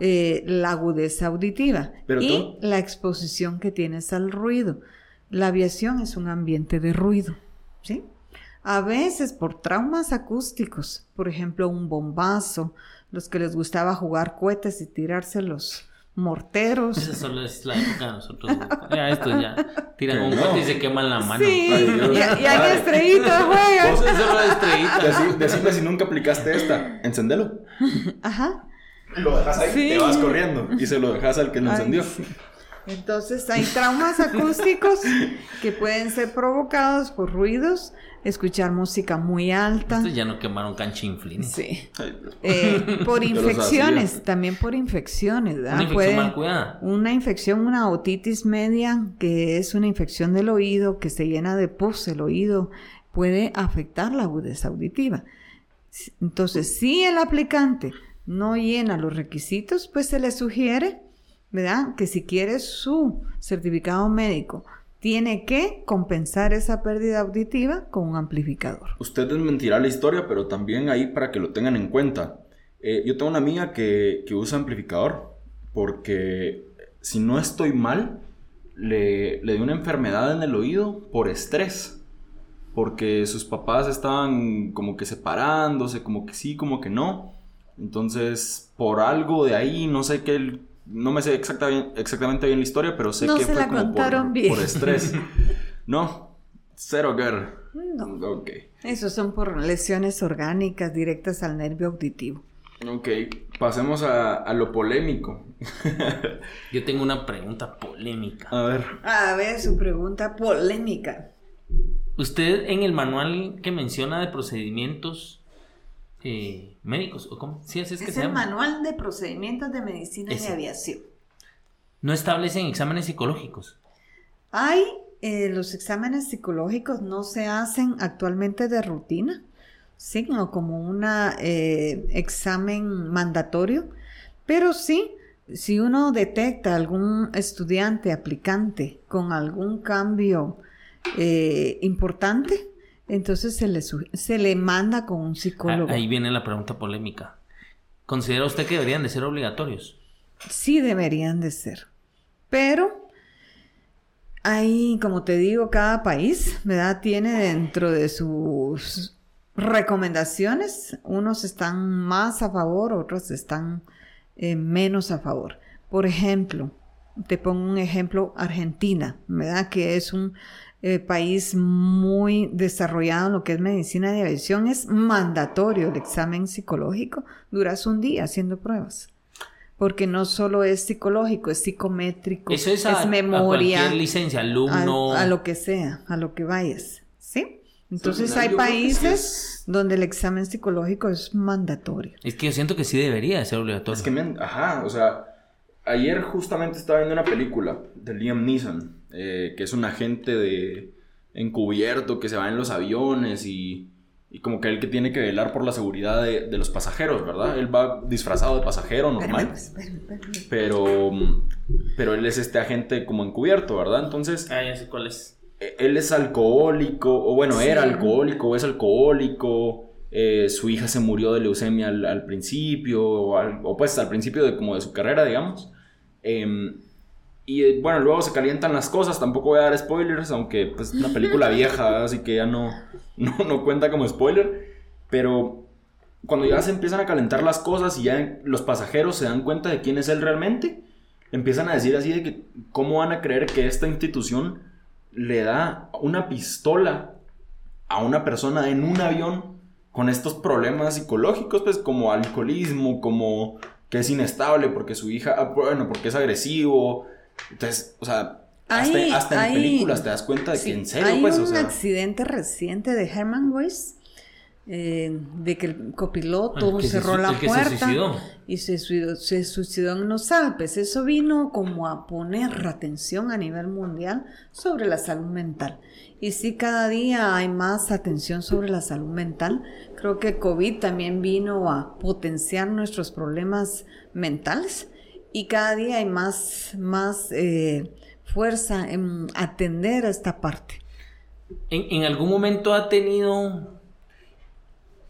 eh, la agudeza auditiva Pero y tú... la exposición que tienes al ruido. La aviación es un ambiente de ruido, ¿sí? A veces por traumas acústicos, por ejemplo un bombazo, los que les gustaba jugar cohetes y tirárselos. Morteros. Esa solo es la época de nosotros. Ya, esto ya. Tiran un cohete no. y se queman la mano. Sí, ay, Dios, y hay estrellitas, güey. Vos es solo estrellitas. Decime si nunca aplicaste esta. Encéndelo. Ajá. Lo dejas ahí, sí. Te vas corriendo. Y se lo dejas al que lo ay, encendió. Sí. Entonces, hay traumas acústicos que pueden ser provocados por ruidos, escuchar música muy alta. Entonces ya no quemaron canchinflines. Sí. Eh, por infecciones, también por infecciones, ¿verdad? Una infección mal cuidada. Una infección, una otitis media, que es una infección del oído, que se llena de pus el oído, puede afectar la agudeza auditiva. Entonces, si el aplicante no llena los requisitos, pues se le sugiere, ¿verdad?, que si quiere su certificado médico, tiene que compensar esa pérdida auditiva con un amplificador. Usted desmentirá la historia, pero también ahí para que lo tengan en cuenta. Eh, yo tengo una amiga que, que usa amplificador, porque si no estoy mal, le, le dio una enfermedad en el oído por estrés, porque sus papás estaban como que separándose, como que sí, como que no. Entonces, por algo de ahí, no sé qué, no me sé exacta, exactamente bien la historia, pero sé no que fue como por, por estrés. No, cero girl. No. Okay. Esos son por lesiones orgánicas directas al nervio auditivo. Ok, pasemos a, a lo polémico. Yo tengo una pregunta polémica. A ver. A ver, su pregunta polémica. Usted en el manual que menciona de procedimientos eh, médicos, ¿o cómo? Sí, así es, es que se llama. Es el manual de procedimientos de medicina de aviación. No establecen exámenes psicológicos. Hay... Eh, los exámenes psicológicos no se hacen actualmente de rutina, sino como un eh, examen mandatorio, pero sí, si uno detecta algún estudiante aplicante con algún cambio eh, importante, entonces se le, se le manda con un psicólogo. Ahí viene la pregunta polémica. ¿Considera usted que deberían de ser obligatorios? Sí, deberían de ser, pero... Ahí, como te digo, cada país, ¿verdad?, tiene dentro de sus recomendaciones, unos están más a favor, otros están eh, menos a favor. Por ejemplo, te pongo un ejemplo, Argentina, ¿verdad?, que es un eh, país muy desarrollado en lo que es medicina de aviación. Es mandatorio el examen psicológico, duras un día haciendo pruebas. Porque no solo es psicológico, es psicométrico, eso es, a, es memoria. A cualquier licencia, alumno. A, a lo que sea, a lo que vayas, ¿sí? Entonces hay países donde el examen psicológico es mandatorio. Es que yo siento que sí debería ser obligatorio. Es que me... Ajá, o sea, ayer justamente estaba viendo una película de Liam Neeson, eh, que es un agente de encubierto que se va en los aviones y... Y como que él que tiene que velar por la seguridad de, de los pasajeros, ¿verdad? Él va disfrazado de pasajero normal. Espérame, espérame, espérame. Pero, pero él es este agente como encubierto, ¿verdad? Entonces... Ah, ya sé cuál es. Él es alcohólico, o bueno, sí. era alcohólico, es alcohólico. Eh, su hija se murió de leucemia al, al principio, o, al, o pues al principio de como de su carrera, digamos. Eh, y bueno, luego se calientan las cosas, tampoco voy a dar spoilers, aunque pues es una película vieja, así que ya no, no, no cuenta como spoiler, pero cuando ya se empiezan a calentar las cosas y ya los pasajeros se dan cuenta de quién es él realmente, empiezan a decir así de que cómo van a creer que esta institución le da una pistola a una persona en un avión con estos problemas psicológicos, pues como alcoholismo, como que es inestable porque su hija, bueno, porque es agresivo. Entonces, o sea, hasta, hay, hasta en hay, películas te das cuenta de que sí, en serio, hay pues, un o sea... accidente reciente de Herman Weiss, eh, de que el copiloto el que cerró se, la puerta se y se suicidó, se suicidó en los Alpes. Eso vino como a poner atención a nivel mundial sobre la salud mental. Y sí, cada día hay más atención sobre la salud mental. Creo que COVID también vino a potenciar nuestros problemas mentales. Y cada día hay más, más eh, fuerza en atender a esta parte. ¿En, en algún momento ha tenido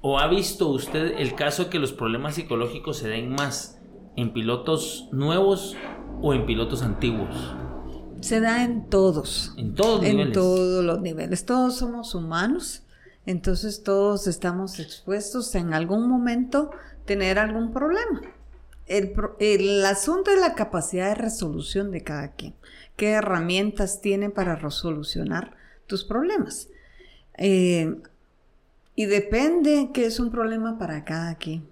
o ha visto usted el caso de que los problemas psicológicos se den más en pilotos nuevos o en pilotos antiguos? Se da en todos. ¿En todos los niveles? En todos los niveles. Todos somos humanos, entonces todos estamos expuestos en algún momento a tener algún problema. El, el asunto es la capacidad de resolución de cada quien. ¿Qué herramientas tiene para resolucionar tus problemas? Eh, y depende qué es un problema para cada quien.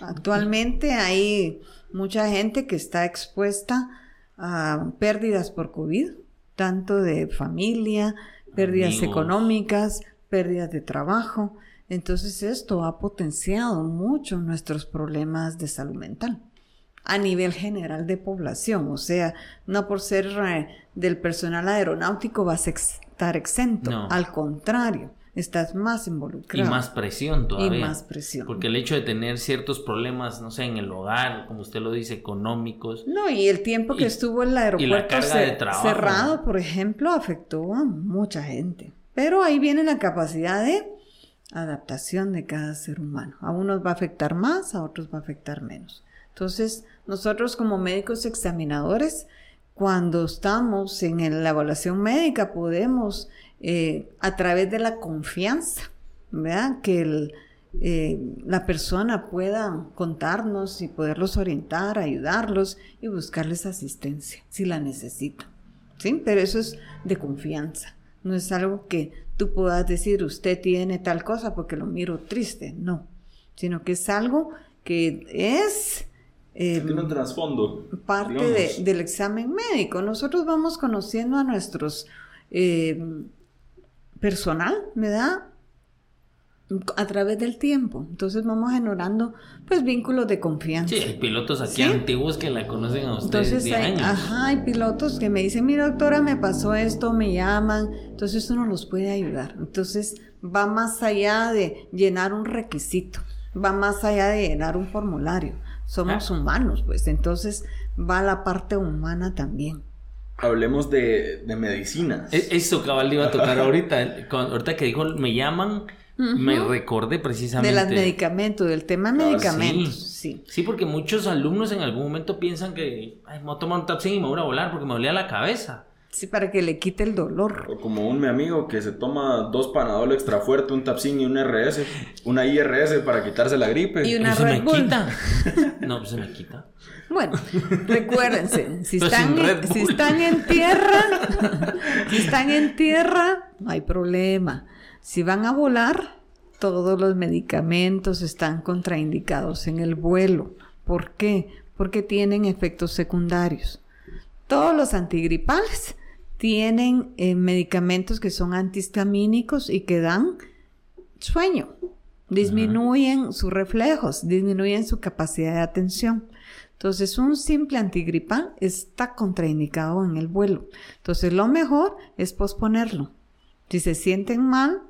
Actualmente hay mucha gente que está expuesta a pérdidas por COVID, tanto de familia, pérdidas amigos, económicas, pérdidas de trabajo. Entonces esto ha potenciado mucho nuestros problemas de salud mental a nivel general de población, o sea, no por ser eh, del personal aeronáutico vas a ex- estar exento, no. Al contrario, estás más involucrado. Y más presión todavía. Y más presión. Porque el hecho de tener ciertos problemas, no sé, en el hogar, como usted lo dice, económicos. No, y el tiempo que y, estuvo el aeropuerto cer- trabajo, cerrado, ¿no?, por ejemplo, afectó a mucha gente. Pero ahí viene la capacidad de adaptación de cada ser humano. A unos va a afectar más, a otros va a afectar menos. Entonces, nosotros como médicos examinadores, cuando estamos en la evaluación médica, podemos, eh, a través de la confianza, ¿verdad?, que el, eh, la persona pueda contarnos y poderlos orientar, ayudarlos y buscarles asistencia si la necesitan, ¿sí? Pero eso es de confianza, no es algo que tú puedas decir, usted tiene tal cosa porque lo miro triste, no, sino que es algo que es... Eh, tiene un trasfondo, parte de, del examen médico. Nosotros vamos conociendo a nuestros eh, personal, ¿verdad?, a través del tiempo. Entonces vamos generando, pues, vínculos de confianza. Sí, hay pilotos aquí, ¿sí?, antiguos que la conocen a ustedes. Entonces, de hay, años. Ajá, hay pilotos que me dicen, mira, doctora, me pasó esto, me llaman. Entonces uno los puede ayudar. Entonces va más allá de llenar un requisito, va más allá de llenar un formulario. Somos ah. humanos, pues, entonces va la parte humana también. Hablemos de, de medicinas. Eso, cabal, iba a tocar ahorita. Con, ahorita que dijo, me llaman, uh-huh. me recordé precisamente. De los medicamentos, del tema ah, medicamentos. Sí. sí, sí, porque muchos alumnos en algún momento piensan que, ay, me voy a tomar un Tapsin y me voy a volar porque me dolía la cabeza. Sí, para que le quite el dolor. O como un mi amigo que se toma dos Panadol extra fuerte, un Tapsin y un R S, una I R S para quitarse la gripe. Y una Red se me Bull. Quita. No, pues se me quita. Bueno, recuérdense, si están en, si están en tierra, si están en tierra, no hay problema. Si van a volar, todos los medicamentos están contraindicados en el vuelo. ¿Por qué? Porque tienen efectos secundarios. Todos los antigripales tienen eh, medicamentos que son antihistamínicos y que dan sueño, disminuyen uh-huh. sus reflejos, disminuyen su capacidad de atención. Entonces, un simple antigripal está contraindicado en el vuelo. Entonces, lo mejor es posponerlo. Si se sienten mal,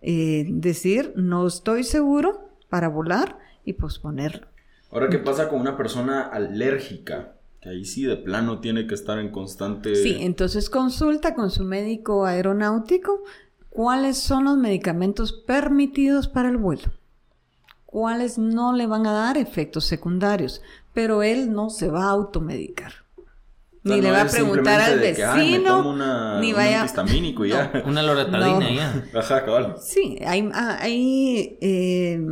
eh, decir, no estoy seguro para volar y posponerlo. Ahora, ¿qué pasa con una persona alérgica? Ahí sí, de plano tiene que estar en constante... Sí, entonces consulta con su médico aeronáutico cuáles son los medicamentos permitidos para el vuelo, cuáles no le van a dar efectos secundarios, pero él no se va a automedicar. O sea, ni no le va a preguntar al que, vecino, ah, una, ni vaya... Un antihistamínico y no, ya. Una loratadina no. ya. Ajá, cabal. Sí, hay, hay eh,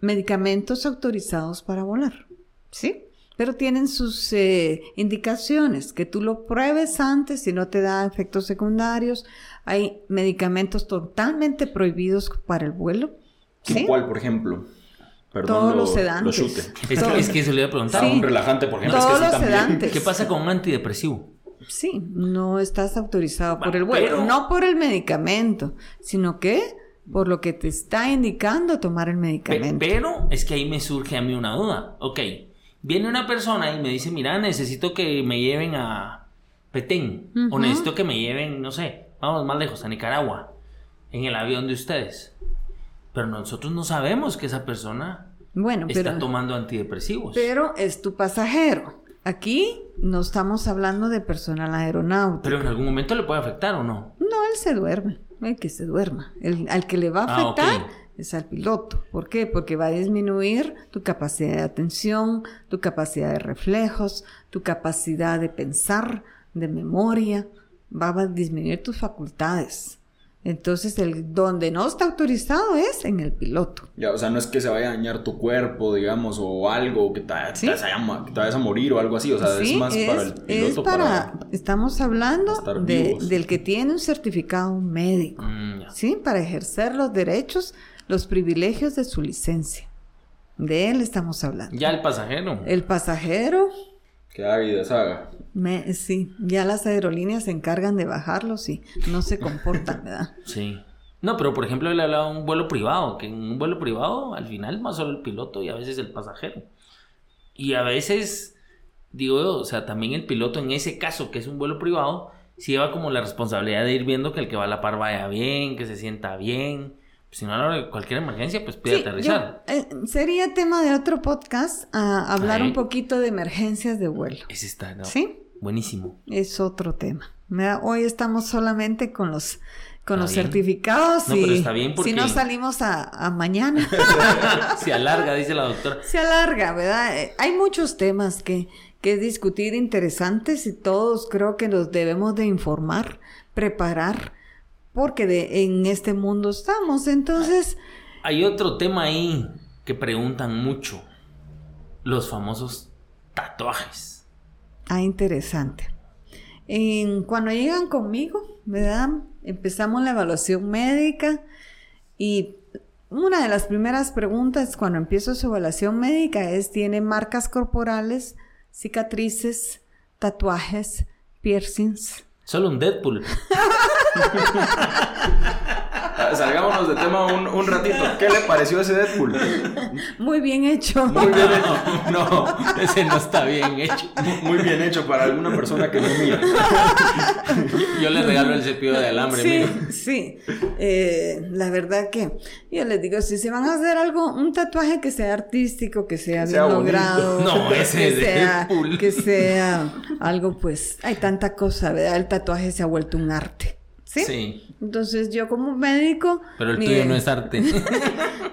medicamentos autorizados para volar, ¿sí?, pero tienen sus eh, indicaciones, que tú lo pruebes antes si no te da efectos secundarios. Hay medicamentos totalmente prohibidos para el vuelo. ¿Sí? ¿Cuál, por ejemplo? Perdón, todos lo, los sedantes. Lo es, que, es que eso le iba a preguntar. Sí. Un relajante, por ejemplo. Todos es que los también... sedantes. ¿Qué pasa con un antidepresivo? Sí, no estás autorizado bueno, por el vuelo. Pero... No por el medicamento, sino que por lo que te está indicando tomar el medicamento. Pero, pero es que ahí me surge a mí una duda. Ok. Viene una persona y me dice, mira, necesito que me lleven a Petén. Uh-huh. O necesito que me lleven, no sé, vamos más lejos, a Nicaragua. En el avión de ustedes. Pero nosotros no sabemos que esa persona bueno, está pero, tomando antidepresivos. Pero es tu pasajero. Aquí no estamos hablando de personal aeronáutico. Pero en algún momento le puede afectar, ¿o no? No, él se duerme. El que se duerma. El, al que le va a afectar... Ah, okay. Es al piloto. ¿Por qué? Porque va a disminuir tu capacidad de atención, tu capacidad de reflejos, tu capacidad de pensar, de memoria. Va a disminuir tus facultades. Entonces, el donde no está autorizado es en el piloto. Ya, o sea, no es que se vaya a dañar tu cuerpo, digamos, o algo, que te, ¿sí?, te, vaya, que te vayas a morir o algo así. O sea, sí, es más es, para el piloto. Es para, para estamos hablando de, del que tiene un certificado médico, mm, ¿sí?, para ejercer los derechos, los privilegios de su licencia. De él estamos hablando. Ya el pasajero. El pasajero. Que haga y deshaga. Me, sí, ya las aerolíneas se encargan de bajarlos y no se comportan, ¿verdad? Sí. No, pero por ejemplo, le hablaba de un vuelo privado, que en un vuelo privado al final más solo el piloto y a veces el pasajero. Y a veces, digo, o sea, también el piloto en ese caso, que es un vuelo privado, sí lleva como la responsabilidad de ir viendo que el que va a la par vaya bien, que se sienta bien. Si no, a la hora de cualquier emergencia, pues pide sí, aterrizar. Yo, eh, sería tema de otro podcast a hablar Ahí. un poquito de emergencias de vuelo. Ese está, ¿no? Sí. Buenísimo. Es otro tema. Mira, hoy estamos solamente con los Con los bien. certificados, no, y pero está bien porque... si no salimos a, a mañana. Se alarga, dice la doctora. Se alarga, ¿verdad? Hay muchos temas que, que discutir interesantes y todos creo que nos debemos de informar, preparar, porque de, en este mundo estamos. Entonces... Hay otro tema ahí que preguntan mucho, los famosos tatuajes. Ah, interesante. En, cuando llegan conmigo, ¿verdad? Empezamos la evaluación médica y una de las primeras preguntas cuando empiezo su evaluación médica es: ¿tiene marcas corporales, cicatrices, tatuajes, piercings? Solo un Deadpool. Salgámonos de tema un, un ratito. ¿Qué le pareció ese Deadpool? Muy bien hecho. Muy bien hecho. No, ese no está bien hecho. Muy bien hecho para alguna persona que no es mía. Yo le regalo el cepillo de alambre. Sí, mira. sí. Eh, la verdad que yo les digo, si se van a hacer algo, un tatuaje que sea artístico, que sea, sea bien bonito. logrado. No, ese es Deadpool. Que sea algo, pues, hay tanta cosa, ¿verdad? El tatuaje se ha vuelto un arte. ¿Sí? Sí. Entonces yo como médico... Pero el mi, tuyo no es arte.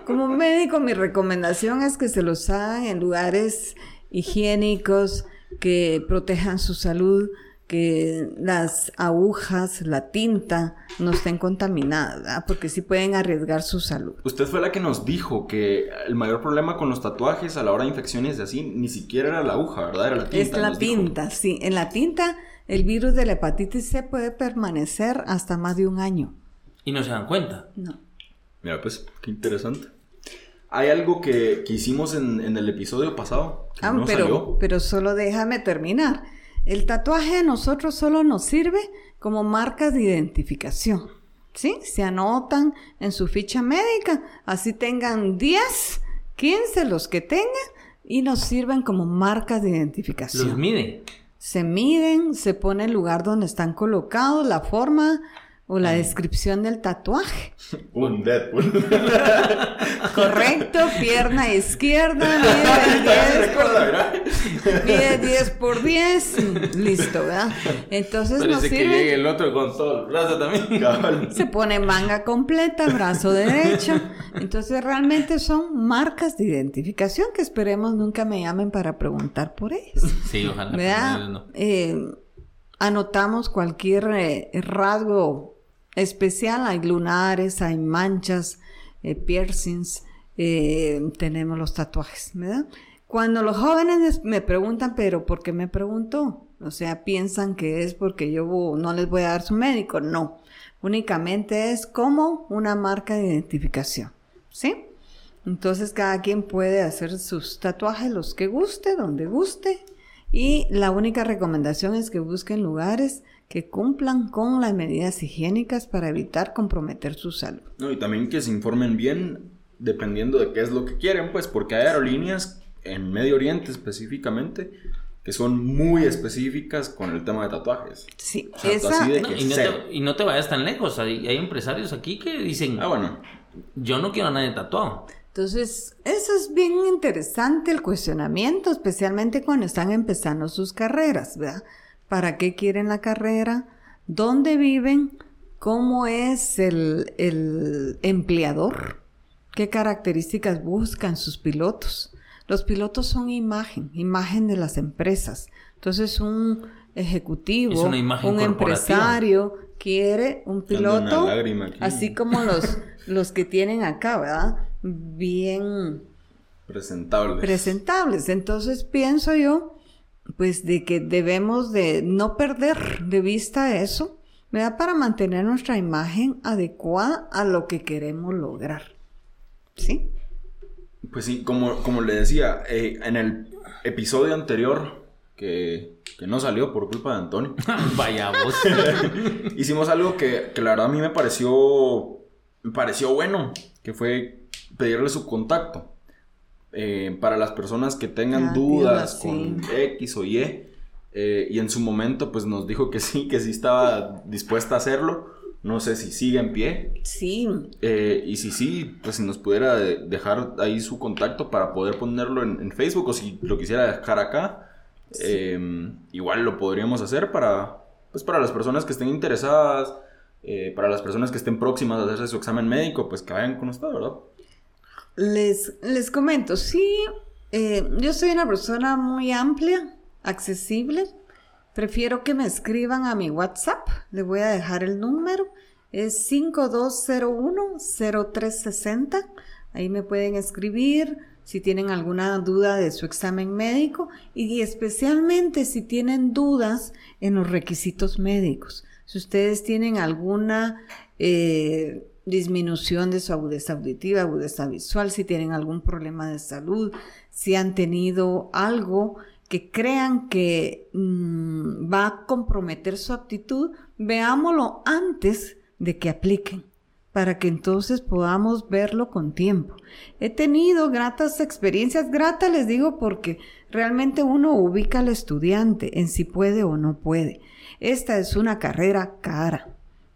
Como médico mi recomendación es que se los hagan en lugares higiénicos, que protejan su salud, que las agujas, la tinta no estén contaminadas, ¿verdad? Porque sí pueden arriesgar su salud. Usted fue la que nos dijo que el mayor problema con los tatuajes a la hora de infecciones y así, ni siquiera era la aguja, ¿verdad? Era la tinta. Es la tinta, dijo. Sí. En la tinta... El virus de la hepatitis C puede permanecer hasta más de un año. ¿Y no se dan cuenta? No. Mira, pues, qué interesante. Hay algo que, que hicimos en, en el episodio pasado que ah, no pero, salió. Pero solo déjame terminar. El tatuaje a nosotros solo nos sirve como marcas de identificación, ¿sí? Se anotan en su ficha médica. Así tengan diez, quince, los que tengan, y nos sirven como marcas de identificación. Los miden. Se miden, se pone el lugar donde están colocados, la forma o la descripción del tatuaje. Un Deadpool. Correcto, pierna izquierda, mide diez por diez, listo, ¿verdad? Entonces parece nos sirve... que llegue el otro con todo el brazo también. Cabrón. Se pone manga completa, brazo derecho. Entonces realmente son marcas de identificación que esperemos nunca me llamen para preguntar por ellas. Sí, ojalá. ¿Verdad? No. Eh, anotamos cualquier eh, rasgo especial. Hay lunares, hay manchas, eh, piercings, eh, tenemos los tatuajes, ¿verdad? Cuando los jóvenes me preguntan, pero ¿por qué me preguntó? O sea, piensan que es porque yo no les voy a dar su médico. No, únicamente es como una marca de identificación, ¿sí? Entonces cada quien puede hacer sus tatuajes los que guste, donde guste. Y la única recomendación es que busquen lugares que cumplan con las medidas higiénicas para evitar comprometer su salud. No, y también que se informen bien dependiendo de qué es lo que quieren, pues, porque hay aerolíneas en Medio Oriente específicamente que son muy específicas con el tema de tatuajes. Sí, o sea, esa... así de que no, y, no te, y no te vayas tan lejos, hay, hay empresarios aquí que dicen, ah, bueno, yo no quiero a nadie tatuado. Entonces, eso es bien interesante, el cuestionamiento, especialmente cuando están empezando sus carreras, ¿verdad? ¿Para qué quieren la carrera? ¿Dónde viven? ¿Cómo es el, el empleador? ¿Qué características buscan sus pilotos? Los pilotos son imagen, imagen de las empresas. Entonces, un ejecutivo, un empresario quiere un piloto, así como los, los que tienen acá, ¿verdad? Bien presentables. presentables. Entonces pienso yo, pues, de que debemos de no perder de vista eso, ¿verdad? Para mantener nuestra imagen adecuada a lo que queremos lograr, ¿sí? Pues sí, como, como le decía, eh, en el episodio anterior que, que no salió por culpa de Antonio. Vaya vos. Hicimos algo que, que la verdad a mí me pareció, me pareció bueno, que fue pedirle su contacto eh, para las personas que tengan ah, dudas con X o Y, eh, y en su momento pues nos dijo que sí, que sí estaba dispuesta a hacerlo. No sé si sigue en pie. Sí. Eh, y si sí, pues si nos pudiera dejar ahí su contacto para poder ponerlo en, en Facebook, o si lo quisiera dejar acá, sí. eh, igual lo podríamos hacer para, pues, para las personas que estén interesadas. eh, para las personas que estén próximas a hacerse su examen médico, pues que vayan con usted, ¿verdad? Les, les comento, sí, eh, yo soy una persona muy amplia, accesible. Prefiero que me escriban a mi WhatsApp, le voy a dejar el número, es cinco dos cero uno, cero tres sesenta, ahí me pueden escribir si tienen alguna duda de su examen médico y especialmente si tienen dudas en los requisitos médicos. Si ustedes tienen alguna eh, disminución de su agudeza auditiva, agudeza visual, si tienen algún problema de salud, si han tenido algo que crean que mmm, va a comprometer su aptitud, veámoslo antes de que apliquen, para que entonces podamos verlo con tiempo. He tenido gratas experiencias, gratas les digo porque realmente uno ubica al estudiante en si puede o no puede. Esta es una carrera cara,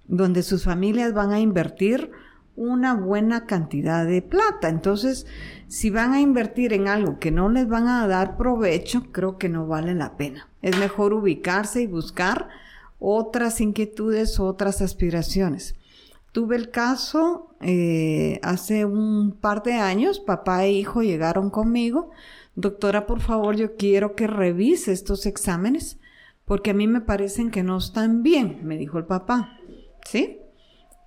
donde sus familias van a invertir una buena cantidad de plata. Entonces, si van a invertir en algo que no les van a dar provecho, creo que no vale la pena. Es mejor ubicarse y buscar otras inquietudes, otras aspiraciones. Tuve el caso eh, hace un par de años, papá e hijo llegaron conmigo. Doctora, por favor, yo quiero que revise estos exámenes porque a mí me parecen que no están bien, me dijo el papá, ¿sí?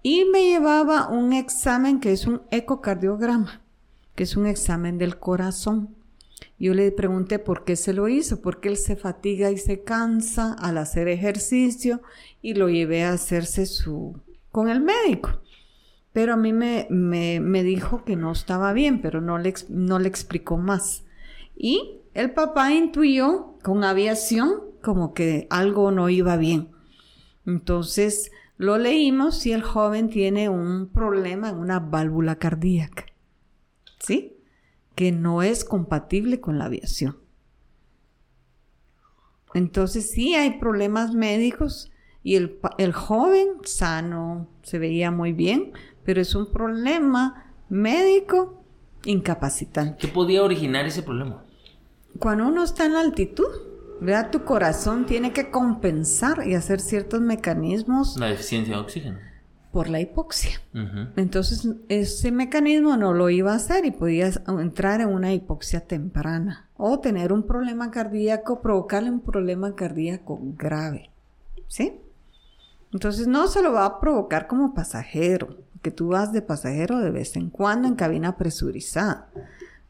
Y me llevaba un examen que es un ecocardiograma, que es un examen del corazón. Yo le pregunté por qué se lo hizo, porque él se fatiga y se cansa al hacer ejercicio y lo llevé a hacerse su... con el médico, pero a mí me, me, me dijo que no estaba bien, pero no le, no le explicó más. Y el papá intuyó con aviación como que algo no iba bien. Entonces lo leímos y el joven tiene un problema en una válvula cardíaca, ¿sí? Que no es compatible con la aviación. Entonces sí hay problemas médicos. Y el, el joven, sano, se veía muy bien, pero es un problema médico incapacitante. ¿Qué podía originar ese problema? Cuando uno está en la altitud, ¿verdad? Tu corazón tiene que compensar y hacer ciertos mecanismos. La deficiencia de oxígeno. Por la hipoxia. Uh-huh. Entonces, ese mecanismo no lo iba a hacer y podías entrar en una hipoxia temprana o tener un problema cardíaco, provocarle un problema cardíaco grave, ¿sí? Entonces no se lo va a provocar como pasajero, que tú vas de pasajero de vez en cuando en cabina presurizada,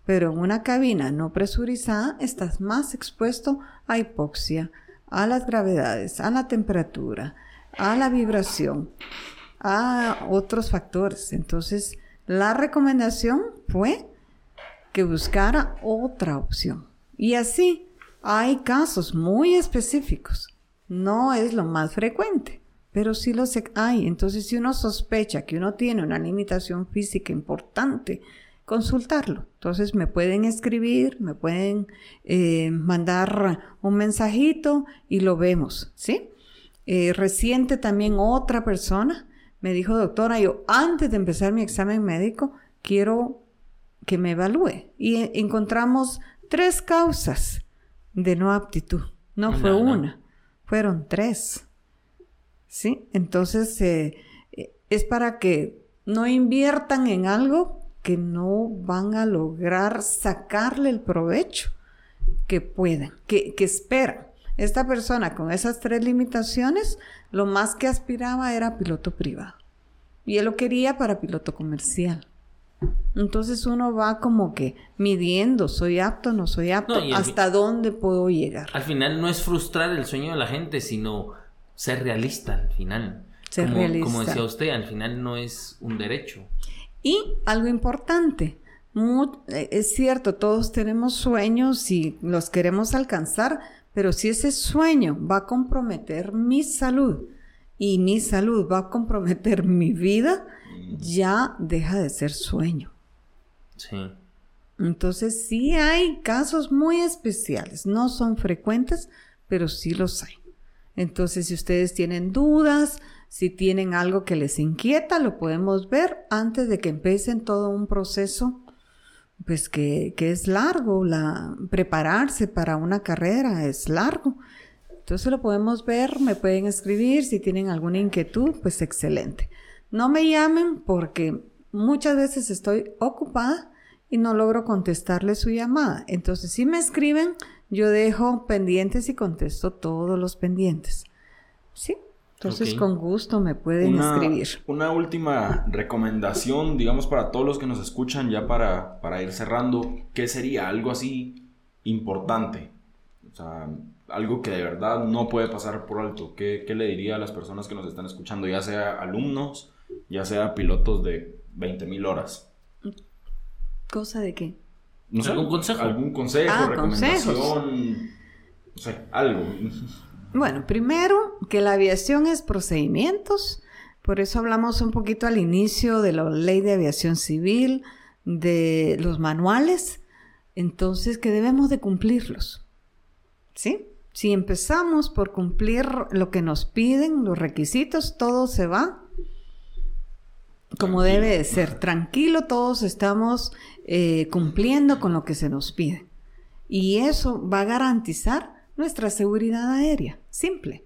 pero en una cabina no presurizada estás más expuesto a hipoxia, a las gravedades, a la temperatura, a la vibración, a otros factores. Entonces la recomendación fue que buscara otra opción. Y así hay casos muy específicos. No es lo más frecuente, pero sí los hay. Entonces, si uno sospecha que uno tiene una limitación física importante, consultarlo. Entonces, me pueden escribir, me pueden eh, mandar un mensajito y lo vemos, ¿sí? Eh, reciente también otra persona me dijo, doctora, yo antes de empezar mi examen médico quiero que me evalúe. Y eh, encontramos tres causas de no aptitud. No, no fue no. una, fueron tres. ¿Sí? Entonces, eh, es para que no inviertan en algo que no van a lograr sacarle el provecho que puedan, que, que esperan. Esta persona con esas tres limitaciones, lo más que aspiraba era piloto privado. Y él lo quería para piloto comercial. Entonces uno va como que midiendo, ¿soy apto, no soy apto? No, ¿hasta fi- dónde puedo llegar? Al final no es frustrar el sueño de la gente, sino... ser realista al final. Ser como, realista. Como decía usted, al final no es un derecho. Y algo importante, muy, es cierto, todos tenemos sueños y los queremos alcanzar, pero si ese sueño va a comprometer mi salud y mi salud va a comprometer mi vida, ya deja de ser sueño. Sí. Entonces sí hay casos muy especiales, no son frecuentes, pero sí los hay. Entonces, si ustedes tienen dudas, si tienen algo que les inquieta, lo podemos ver antes de que empiecen todo un proceso, pues que, que es largo. La, prepararse para una carrera es largo. Entonces lo podemos ver, me pueden escribir, si tienen alguna inquietud, pues excelente. No me llamen porque muchas veces estoy ocupada y no logro contestarles su llamada. Entonces, si me escriben, yo dejo pendientes y contesto todos los pendientes. ¿Sí? Entonces, okay. Con gusto me pueden una, escribir. Una última recomendación, digamos, para todos los que nos escuchan, ya para, para ir cerrando, ¿qué sería algo así importante? O sea, algo que de verdad no puede pasar por alto. ¿Qué, qué le diría a las personas que nos están escuchando, ya sea alumnos, ya sea pilotos de veinte mil horas? ¿Cosa de qué? No sé, ¿algún consejo? ¿Algún consejo, ah, recomendación? Consejos. No sé, algo. Bueno, primero, que la aviación es procedimientos. Por eso hablamos un poquito al inicio de la ley de aviación civil, de los manuales. Entonces, que debemos de cumplirlos, ¿sí? Si empezamos por cumplir lo que nos piden, los requisitos, todo se va como debe de ser. Tranquilo, todos estamos eh, cumpliendo con lo que se nos pide. Y eso va a garantizar nuestra seguridad aérea. Simple.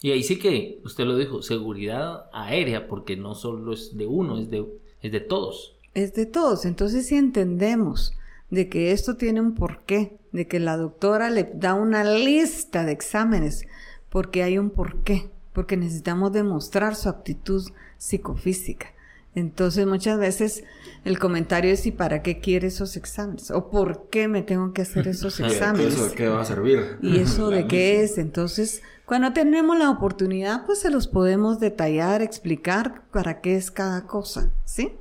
Y ahí sí que usted lo dijo, seguridad aérea, porque no solo es de uno, es de, es de todos. Es de todos. Entonces, si entendemos de que esto tiene un porqué, de que la doctora le da una lista de exámenes, porque hay un porqué, porque necesitamos demostrar su aptitud psicofísica. Entonces, muchas veces el comentario es: ¿y para qué quiere esos exámenes? ¿O por qué me tengo que hacer esos exámenes? ¿Eso de qué va a servir? ¿Y eso de qué es? Entonces, cuando tenemos la oportunidad, pues se los podemos detallar, explicar para qué es cada cosa, ¿sí?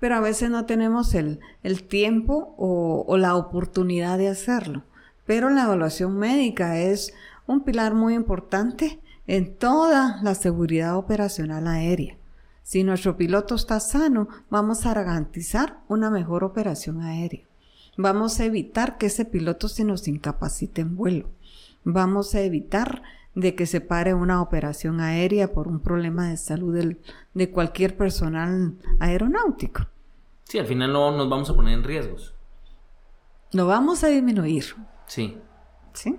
Pero a veces no tenemos el, el tiempo o, o la oportunidad de hacerlo. Pero la evaluación médica es un pilar muy importante en toda la seguridad operacional aérea. Si nuestro piloto está sano, vamos a garantizar una mejor operación aérea. Vamos a evitar que ese piloto se nos incapacite en vuelo. Vamos a evitar de que se pare una operación aérea por un problema de salud del, de cualquier personal aeronáutico. Sí, al final no nos vamos a poner en riesgos. Lo vamos a disminuir. Sí. Sí.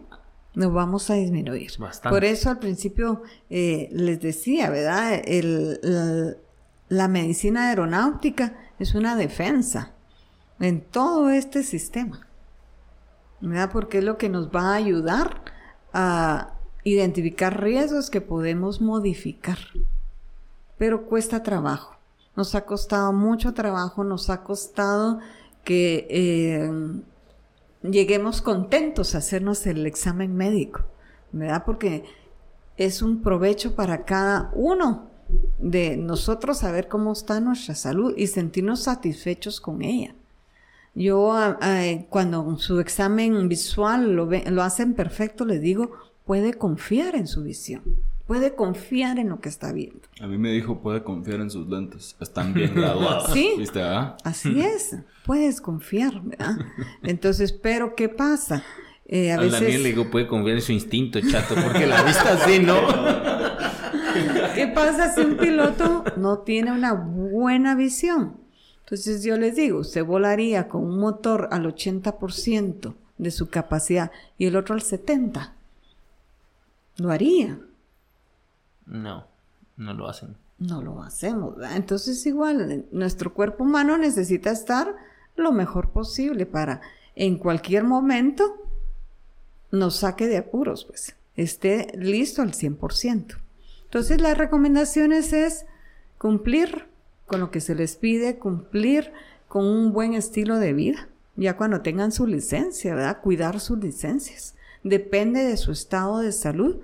Nos vamos a disminuir. Bastante. Por eso al principio eh, les decía, ¿verdad? El, la, la medicina aeronáutica es una defensa en todo este sistema, ¿verdad? Porque es lo que nos va a ayudar a identificar riesgos que podemos modificar. Pero cuesta trabajo. Nos ha costado mucho trabajo, nos ha costado que... Eh, lleguemos contentos a hacernos el examen médico, ¿verdad? Porque es un provecho para cada uno de nosotros saber cómo está nuestra salud y sentirnos satisfechos con ella. Yo, eh, cuando su examen visual lo, ve, lo hacen perfecto, les digo, puede confiar en su visión, puede confiar en lo que está viendo. A mí me dijo, puede confiar en sus lentes, están bien graduadas. Sí, ¿viste, ah? Así es, puedes confiar, ¿verdad? Entonces, pero ¿qué pasa? Eh, a, a veces... Daniel le digo, puede confiar en su instinto, chato, porque la vista así, ¿no? ¿Qué pasa si un piloto no tiene una buena visión? Entonces yo les digo, usted volaría con un motor al ochenta por ciento de su capacidad y el otro al setenta por ciento. ¿Lo haría? No, no lo hacen. No lo hacemos, ¿verdad? Entonces igual, nuestro cuerpo humano necesita estar lo mejor posible para en cualquier momento nos saque de apuros, pues, esté listo al cien por ciento. Entonces las recomendaciones es cumplir con lo que se les pide, cumplir con un buen estilo de vida, ya cuando tengan su licencia, ¿verdad? Cuidar sus licencias. Depende de su estado de salud,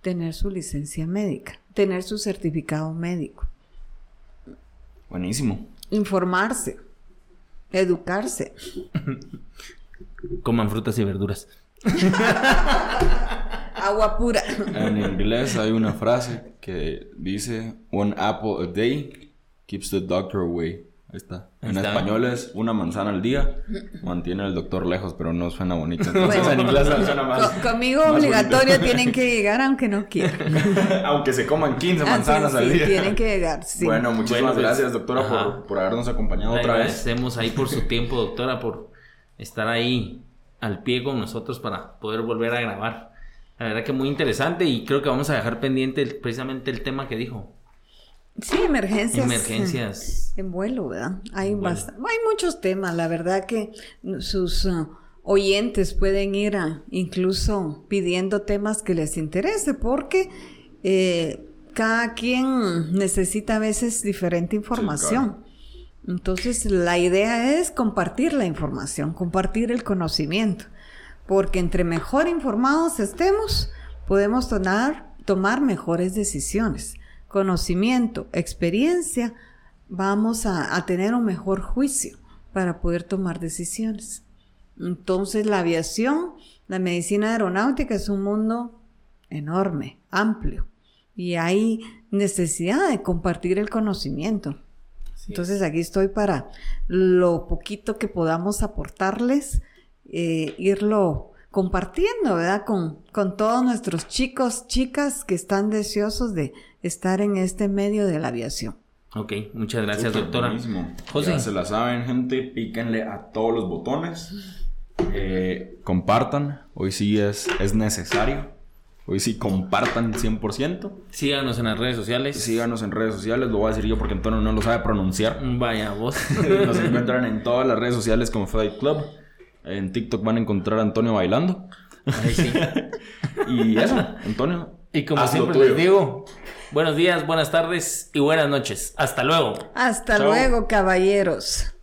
tener su licencia médica, tener su certificado médico. Buenísimo. Informarse, educarse. Coman frutas y verduras. Agua pura. En inglés hay una frase que dice, one apple a day keeps the doctor away. Ahí está. En está. Español es una manzana al día, mantiene al doctor lejos, pero no suena bonito. Entonces, bueno, en inglés no suena más. Con, conmigo más obligatorio bonito. Tienen que llegar aunque no quieran. Aunque se coman quince manzanas ah, sí, al sí, día. Tienen que llegar, sí. Bueno, muchísimas bueno, gracias, doctora, por, por habernos acompañado otra vez. Agradecemos ahí por su tiempo, doctora, por estar ahí al pie con nosotros para poder volver a grabar. La verdad que muy interesante, y creo que vamos a dejar pendiente el, precisamente el tema que dijo. Sí, emergencias. Emergencias. En vuelo, ¿verdad? Hay, vuelo. Bast- hay muchos temas, la verdad que sus uh, oyentes pueden ir a, incluso pidiendo temas que les interese, porque eh, cada quien necesita a veces diferente información. Sí, claro. Entonces, la idea es compartir la información, compartir el conocimiento, porque entre mejor informados estemos, podemos tomar, tomar mejores decisiones. Conocimiento, experiencia, vamos a, a tener un mejor juicio para poder tomar decisiones. Entonces, la aviación, la medicina aeronáutica es un mundo enorme, amplio, y hay necesidad de compartir el conocimiento. Entonces, aquí estoy para lo poquito que podamos aportarles, eh, irlo compartiendo, ¿verdad? Con, con todos nuestros chicos, chicas que están deseosos de estar en este medio de la aviación. Ok, muchas gracias, Uf, doctora. Buenísimo. José. Ya se la saben, gente, píquenle a todos los botones, eh, compartan, hoy sí es, es necesario. Hoy sí, compartan cien por ciento. Síganos en las redes sociales. Síganos en redes sociales. Lo voy a decir yo porque Antonio no lo sabe pronunciar. Vaya vos. Nos encuentran en todas las redes sociales como Flight Club. En TikTok van a encontrar a Antonio bailando. Ahí sí. Y eso, Antonio. Y como siempre les digo, buenos días, buenas tardes y buenas noches. Hasta luego. Hasta Chao. Luego, caballeros.